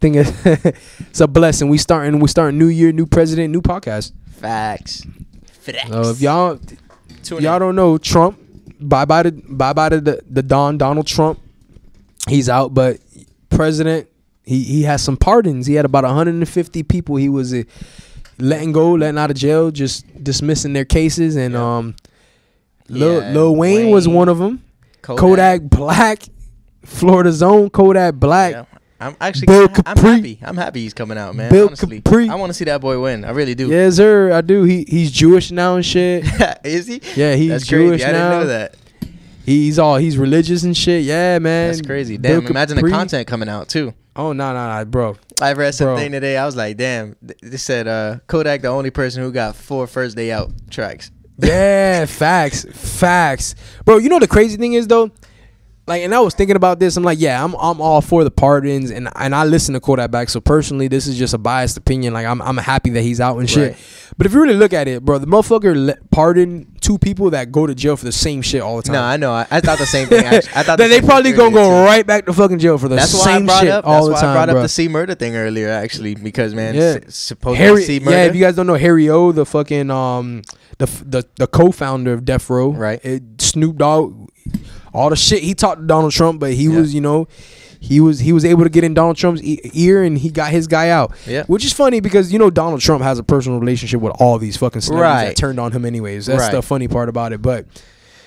thing is, it's a blessing. We starting we starting new year, new president, new podcast. Facts. Facts. So if y'all Tune y'all in. don't know Trump, bye bye to bye bye to the the Don Donald Trump. He's out, but president he he has some pardons. He had about one hundred fifty people. He was uh, letting go, letting out of jail, just dismissing their cases and yeah. um. Lil, yeah, Lil Wayne, Wayne was one of them. Kodak, Kodak Black, Florida Zone, Kodak Black. Yeah, I'm actually Bill I'm happy. I'm happy he's coming out, man. Bill Honestly, Capri. I want to see that boy win. I really do. Yes, sir. I do. He he's Jewish now and shit. Is he? Yeah, he's That's Jewish crazy. now. I didn't know that. He's all he's religious and shit. Yeah, man. That's crazy. Damn, Bill imagine Capri. the content coming out too. Oh no, no, no, bro. I read something bro. today. I was like, damn. They said uh, Kodak, the only person who got four first day out tracks. Yeah, facts, facts, bro. You know the crazy thing is though, like, and I was thinking about this. I'm like, yeah, I'm I'm all for the pardons, and and I listen to Kodak Black. So personally, this is just a biased opinion. Like, I'm I'm happy that he's out and shit. Right. But if you really look at it, bro, the motherfucker le- pardoned two people that go to jail for the same shit all the time. No, I know. I, I thought the same thing. I, I thought the they probably gonna go too. right back to fucking jail for the That's same shit up. all That's the time. That's why I brought bro. up the C murder thing earlier, actually, because man, yeah. s- supposedly C murder. Yeah, if you guys don't know Harry O, the fucking um. The, the the co-founder of Death Row, right? It, Snoop Dogg, all the shit he talked to Donald Trump, but he yeah. was, you know, he was he was able to get in Donald Trump's e- ear and he got his guy out. Yeah, which is funny because you know Donald Trump has a personal relationship with all these fucking celebrities right. that turned on him anyways. That's right. the funny part about it. But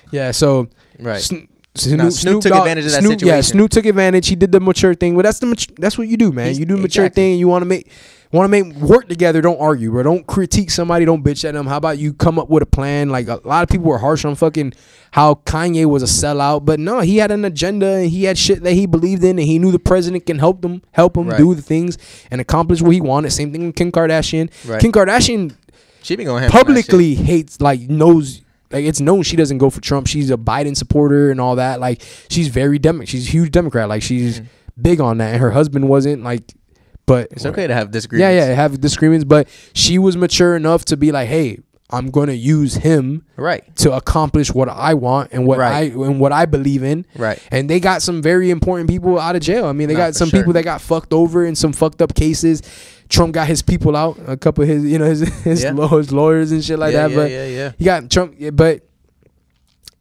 yeah, so right. Sn- Snoop, no, Snoop, Snoop took Dogg, advantage of that Snoop, situation. Yeah, Snoop took advantage. He did the mature thing. Well, that's the mat- that's what you do, man. He's, you do the mature exactly. thing. You want to make want to make work together. Don't argue, bro. Don't critique somebody. Don't bitch at them. How about you come up with a plan? Like a lot of people were harsh on fucking how Kanye was a sellout, but no, he had an agenda and he had shit that he believed in, and he knew the president can help them help him right. do the things and accomplish what he wanted. Same thing with Kim Kardashian. Right. Kim Kardashian, she been going publicly hates like knows. Like, it's known she doesn't go for Trump. She's a Biden supporter and all that. Like, she's very dem- She's a huge Democrat. Like, she's mm-hmm. big on that. And her husband wasn't, like, but... It's okay to have disagreements. Yeah, yeah, have disagreements. But she was mature enough to be like, hey, I'm going to use him right. to accomplish what I want and what right. I and what I believe in. Right. And they got some very important people out of jail. I mean, they Not got some sure. people that got fucked over in some fucked up cases. Trump got his people out, a couple of his, you know, his his, yeah. lawyers, his lawyers and shit like yeah, that. Yeah, but yeah, yeah. He got Trump, but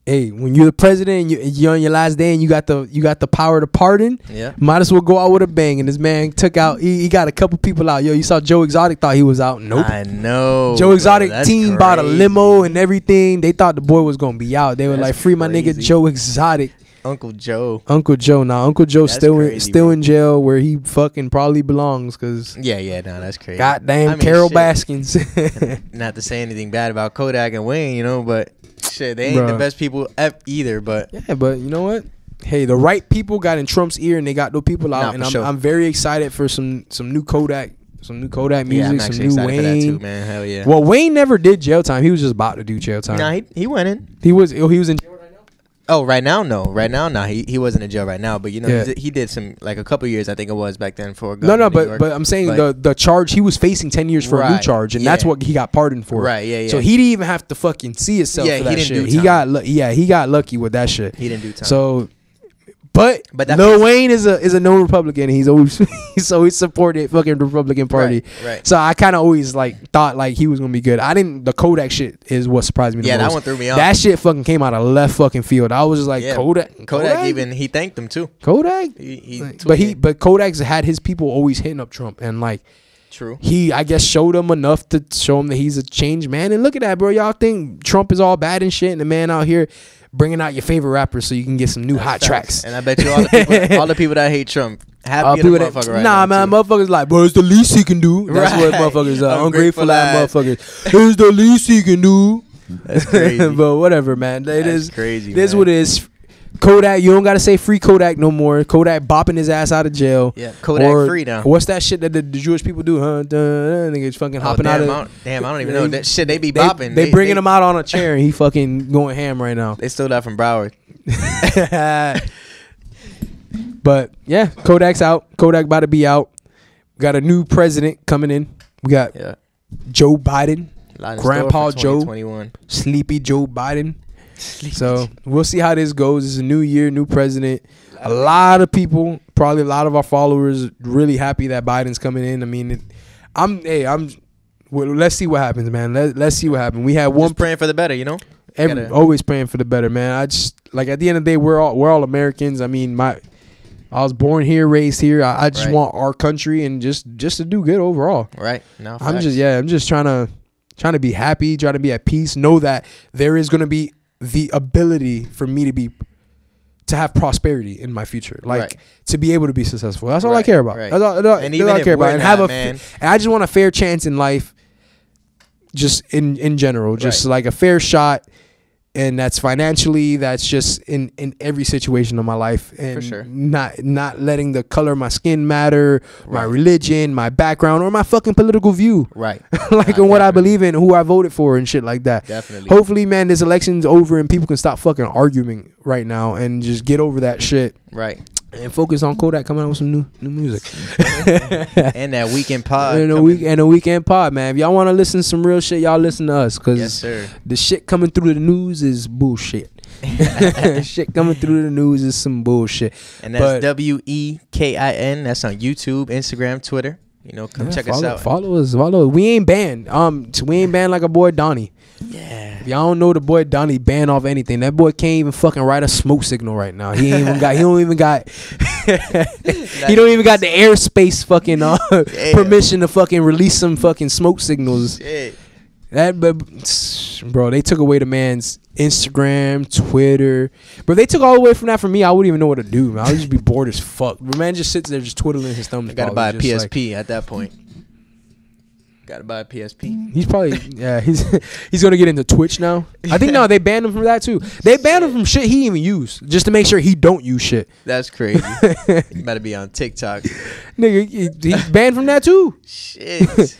hey, when you're the president and you, you're on your last day and you got the you got the power to pardon, yeah, might as well go out with a bang. And this man took out, he, he got a couple people out. Yo, you saw Joe Exotic thought he was out. Nope. I know. Joe Exotic bro, team crazy. Bought a limo and everything. They thought the boy was going to be out. They were that's like, free my crazy. Nigga Joe Exotic. Uncle Joe. Uncle Joe. Nah, Uncle Joe that's still crazy, in, still bro. in jail where he fucking probably belongs. Cause yeah, yeah, no, nah, that's crazy. Goddamn I mean, Carol shit. Baskins. Not to say anything bad about Kodak and Wayne, you know, but shit, they ain't Bruh. the best people either. But yeah, but you know what? Hey, the right people got in Trump's ear and they got those people out. Nah, and I'm, sure. I'm very excited for some some new Kodak. Some new Kodak music, yeah, I'm actually some new Wayne. For that too, man. Hell yeah. Well, Wayne never did jail time. He was just about to do jail time. Nah, he, he went in. He was he was in jail. Oh, right now, no. Right now, no. Nah. He he wasn't in jail right now, but you know, yeah. he, he did some like a couple years, I think it was back then for a gun. No, no, but York. but I'm saying but, the the charge he was facing ten years for right, a new charge, and yeah. that's what he got pardoned for. Right, yeah, yeah. So he didn't even have to fucking see himself. Yeah, for that he didn't shit. do. Time. He got yeah, he got lucky with that shit. He didn't do time. So, but but Lil Wayne is a is a known Republican. He's always he's always supported fucking Republican Party. Right, right. So I kind of always like thought like he was gonna be good. I didn't. The Kodak shit is what surprised me the yeah, most. Yeah, that one threw me off. That shit fucking came out of left fucking field. I was just like yeah, Kodak, Kodak. Kodak even he thanked them too. Kodak. He, he like, but he but Kodak's had his people always hitting up Trump and like. True. He, I guess, showed him enough to show him that he's a changed man. And look at that, bro. Y'all think Trump is all bad and shit, and the man out here bringing out your favorite rappers so you can get some new That's hot facts. tracks. And I bet you all the people, all the people that hate Trump, happy the motherfucker that, right nah, now. Nah, man, too. motherfuckers like, bro, it's the least he can do. That's right. what motherfuckers are. Ungrateful ass motherfuckers. It's the least he can do. That's crazy. But whatever, man. That That's is crazy. This man. What it is. Kodak, you don't gotta say free Kodak no more. Kodak bopping his ass out of jail. Yeah, Kodak or, free now. What's that shit that the, the Jewish people do? Huh? Duh, niggas fucking oh, hopping damn, out of. I don't, damn, I don't even they, know that shit. They be bopping. They, they bringing they, him out on a chair and he fucking going ham right now. They stole that from Broward. But yeah, Kodak's out. Kodak about to be out. We got a new president coming in. We got yeah. Joe Biden, Grandpa Joe, Sleepy Joe Biden. So we'll see how this goes. It's a new year, new president. A lot of people, probably a lot of our followers, really happy that Biden's coming in. I mean, it, I'm hey, I'm. Well, let's see what happens, man. Let Let's see what happens. We had one just praying for the better, you know. Every, gotta, always praying for the better, man. I just like at the end of the day, we're all we're all Americans. I mean, my I was born here, raised here. I, I just right. want our country and just just to do good overall. Right. No, I'm just yeah. I'm just trying to trying to be happy, trying to be at peace. Know that there is gonna be the ability for me to be to have prosperity in my future, like right. to be able to be successful. That's all right, I care about. Right. That's all, that's all, and that's all I care about. And have a, man. and I just want a fair chance in life, just in in general, just right. like a fair shot, and that's financially, that's just in in every situation of my life, and for sure. not not letting the color of my skin matter, right. my religion, my background, or my fucking political view, right? like nah, in what I believe in, who I voted for, and shit like that. Definitely. Hopefully, man, this election's over and people can stop fucking arguing right now and just get over that shit, right? And focus on Kodak coming out with some new new music, and that weekend pod, and a week and a weekend pod, man. If y'all want to listen to some real shit, y'all listen to us, cause yes, sir. the shit coming through the news is bullshit. Shit coming through the news is some bullshit. And that's W E K I N. That's on YouTube, Instagram, Twitter. You know, come yeah, check follow, us out. Follow us, follow us. We ain't banned. Um, we ain't banned like a boy Donnie. Yeah. If y'all don't know the boy Donnie banned off anything. That boy can't even fucking write a smoke signal right now. He ain't even got. He don't even got. He don't even got the airspace fucking uh, permission to fucking release some fucking smoke signals. Shit. That but bro, they took away the man's Instagram, Twitter. Bro, they took all the way from that from me. I wouldn't even know what to do, man. I would just be bored as fuck. The man just sits there just twiddling his thumbs. I gotta buy a P S P like, at that point. Gotta buy a P S P. He's probably yeah, he's he's gonna get into Twitch now. I think no, they banned him from that too. They banned him from shit he even used, just to make sure he don't use shit. That's crazy. You better be on TikTok. Nigga, he, he's banned from that too. Shit.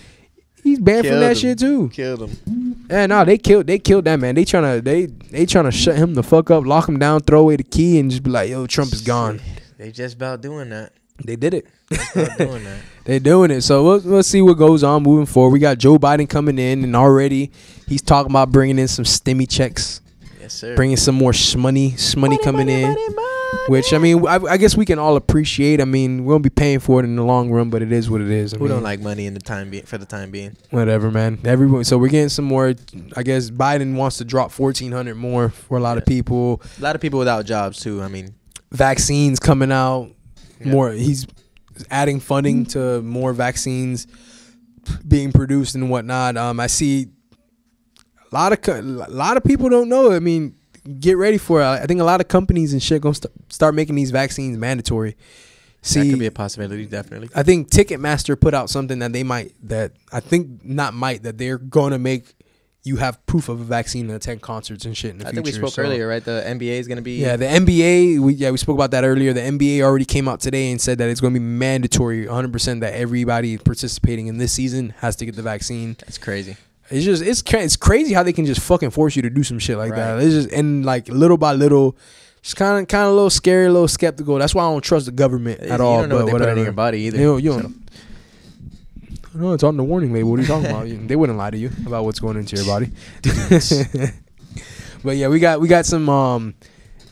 He's banned killed from that him. shit too. Killed him. Yeah, no, they killed. They killed that man. They trying to they they trying to shut him the fuck up, lock him down, throw away the key, and just be like, "Yo, Trump is gone." They just about doing that. They did it. They doing that. They doing it. So we'll, we'll see what goes on moving forward. We got Joe Biden coming in, and already he's talking about bringing in some stimmy checks. Yes, sir. Bringing some more shmoney, shmoney money, coming money, in. Money, money. Which, I mean, I, I guess we can all appreciate. I mean, we'll be paying for it in the long run, but it is what it is. I we mean, don't like money in the time being, for the time being. Whatever, man. Everyone. So we're getting some more. I guess Biden wants to drop fourteen hundred more for a lot yeah. of people. A lot of people without jobs too. I mean, vaccines coming out yeah. more. He's adding funding to more vaccines being produced and whatnot. Um, I see a lot of a lot of people don't know. I mean, get ready for it. I think a lot of companies and shit gonna st- start making these vaccines mandatory. See, that could be a possibility, definitely. I think Ticketmaster put out something that they might that I think not might that they're gonna make you have proof of a vaccine and attend concerts and shit in the I future. I think we spoke so, earlier, right? The N B A is going to be... Yeah, the N B A, we, yeah, we spoke about that earlier. The N B A already came out today and said that it's going to be mandatory, one hundred percent, that everybody participating in this season has to get the vaccine. That's crazy. It's just, it's, it's crazy how they can just fucking force you to do some shit like right. that. It's just, and like little by little, just kind of kind of a little scary, a little skeptical. That's why I don't trust the government at you all. You don't know but what they whatever. Put in your body either. You don't, you don't so. know. No, it's on the warning label. What are you talking about? They wouldn't lie to you about what's going into your body. But yeah, we got we got some. Um,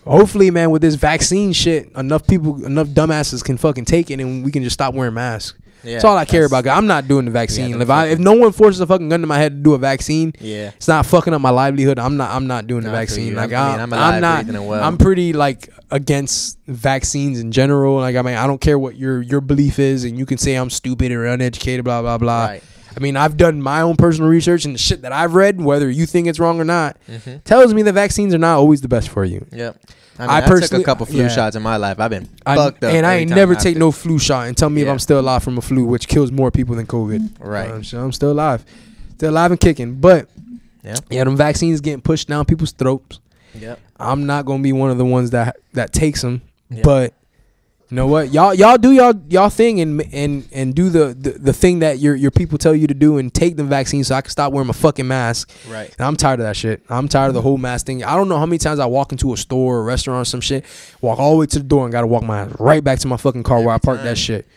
hopefully, man, with this vaccine shit, enough people, enough dumbasses can fucking take it, and we can just stop wearing masks. Yeah, that's all I care about. I'm not doing the vaccine. Yeah, if I, if no one forces a fucking gun to my head to do a vaccine, yeah. it's not fucking up my livelihood. I'm not. I'm not doing no, the vaccine. Like I mean, I'm, I'm not. Well. I'm pretty like against vaccines in general. Like I mean, I don't care what your your belief is, and you can say I'm stupid or uneducated, blah blah blah. Right. I mean, I've done my own personal research, and the shit that I've read, whether you think it's wrong or not, mm-hmm. tells me that vaccines are not always the best for you. Yeah. I, mean, I, I personally took a couple flu yeah. shots in my life. I've been I, fucked up. And I ain't never take no flu shot and tell me yeah. if I'm still alive from a flu, which kills more people than COVID. Right. Um, so I'm still alive. Still alive and kicking. But yeah, yeah them vaccines getting pushed down people's throats. Yep. I'm not going to be one of the ones that that takes them. Yep. But you know what? Y'all y'all do y'all y'all thing and and and do the, the, the thing that your your people tell you to do and take the vaccine so I can stop wearing my fucking mask. Right. And I'm tired of that shit. I'm tired of the whole mask thing. I don't know how many times I walk into a store or restaurant or some shit, walk all the way to the door and gotta walk my ass right back to my fucking car every where I parked time. That shit.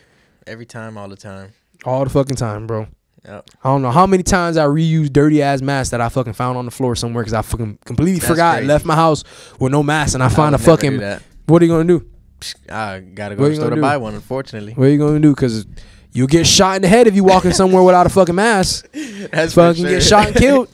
Every time, all the time. All the fucking time, bro. Yep. I don't know how many times I reused dirty ass masks that I fucking found on the floor somewhere because I fucking completely That's forgot, crazy. Left my house with no mask and I find I would a fucking never do that. What are you gonna do? I gotta go to the store to buy one, unfortunately. What are you gonna do? Because you'll get shot in the head if you walking somewhere without a fucking mask. That's fucking for sure. Get shot and killed.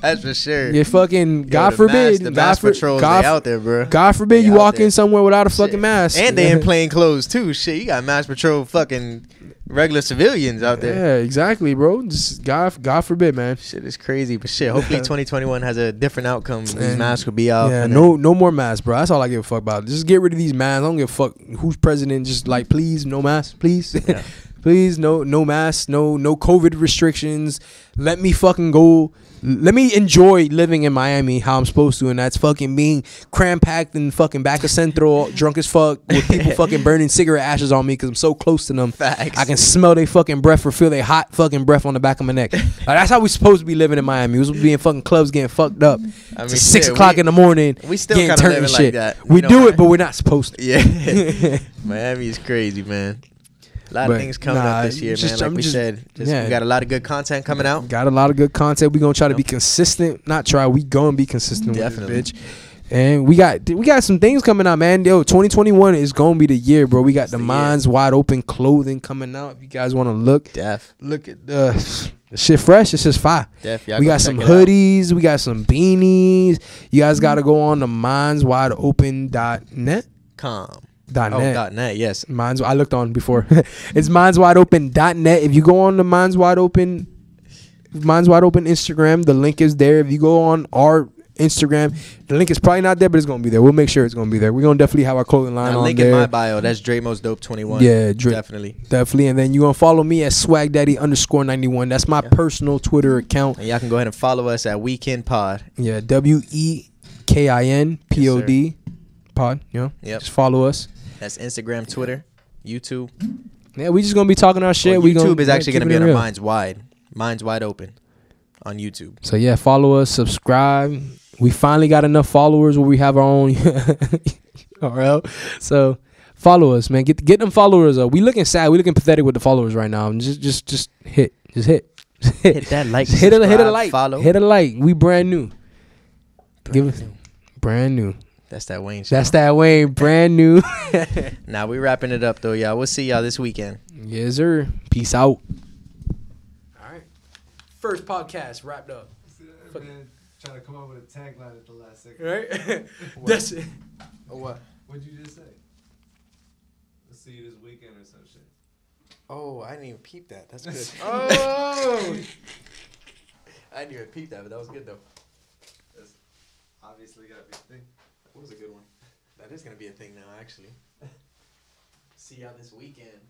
That's for sure. You fucking, Yo, God forbid. The mask patrols out there, bro. God forbid they you walk there. in somewhere without a fucking Shit. mask. And they in plain clothes, too. Shit, you got mask patrol fucking regular civilians out there. Yeah, exactly, bro. Just God, God forbid, man. Shit is crazy, but shit. Hopefully, twenty twenty-one has a different outcome. These masks will be out. Yeah, no, no more masks, bro. That's all I give a fuck about. Just get rid of these masks. I don't give a fuck who's president. Just like, please, no masks, please, yeah. please, no, no masks, no, no COVID restrictions. Let me fucking go. Let me enjoy living in Miami how I'm supposed to, and that's fucking being cram-packed and fucking back of Central, drunk as fuck, with people fucking burning cigarette ashes on me because I'm so close to them. Facts. I can smell their fucking breath or feel their hot fucking breath on the back of my neck. Like, that's how we supposed to be living in Miami. We're supposed to be in fucking clubs getting fucked up. I mean, it's six shit, o'clock we, in the morning. We still kind of living shit. like that. We, we do it, I, but we're not supposed to. Yeah. Miami is crazy, man. A lot but of things coming nah, up this year, just, man. Like I'm we just, said, just, yeah. we got a lot of good content coming out. Got a lot of good content. We gonna try to be consistent. Not try. We gonna be consistent Definitely. with this bitch. And we got we got some things coming out, man. Yo, twenty twenty-one is gonna be the year, bro. We got it's the, the Minds Wide Open clothing coming out. If you guys want to look, Def. look at the, the shit fresh. It's just fire. Def, we got some hoodies. Out. We got some beanies. You guys gotta go on to minds wide open dot net com. Dot oh, net. Dot net, yes. Minds, I looked on before. It's minds wide open dot net. If you go on the Minds Wide Open, Minds Wide Open Instagram, the link is there. If you go on our Instagram, the link is probably not there, but it's going to be there. We'll make sure it's going to be there. We're going to definitely have our clothing line now, on link there. Link in my bio. That's Dre Most Dope twenty-one. Yeah, Dre, definitely. Definitely. And then you're going to follow me at swagdaddy underscore ninety-one. That's my yeah. personal Twitter account. And y'all can go ahead and follow us at We Kin Pod. Yeah, W E K I N P O D. Yes, pod, you know? Yep. Just follow us. That's Instagram, Twitter, YouTube. Yeah, we just gonna be talking our shit. Well, YouTube we gonna, is actually yeah, gonna be on our Minds Wide, Minds Wide Open, on YouTube. So yeah, follow us, subscribe. We finally got enough followers where we have our own U R L. So follow us, man. Get get them followers up. We looking sad. We looking pathetic with the followers right now. Just just just hit, just hit, just hit. hit that like. Hit a hit a like. Follow. Hit a like. We brand new. Brand Give us new. brand new. That's that Wayne show. That's that Wayne, brand new. Nah, we wrapping it up, though, y'all. We'll see y'all this weekend. Yes, sir. Peace out. All right. First podcast wrapped up. Man, trying to come up with a tagline at the last second. Right? That's it. Oh, what? What'd you just say? We'll see you this weekend or some shit. Oh, I didn't even peep that. That's good. Oh! I didn't even peep that, but that was good, though. That's obviously got to be a thing. That was a good one. That is going to be a thing now, actually. See y'all this weekend.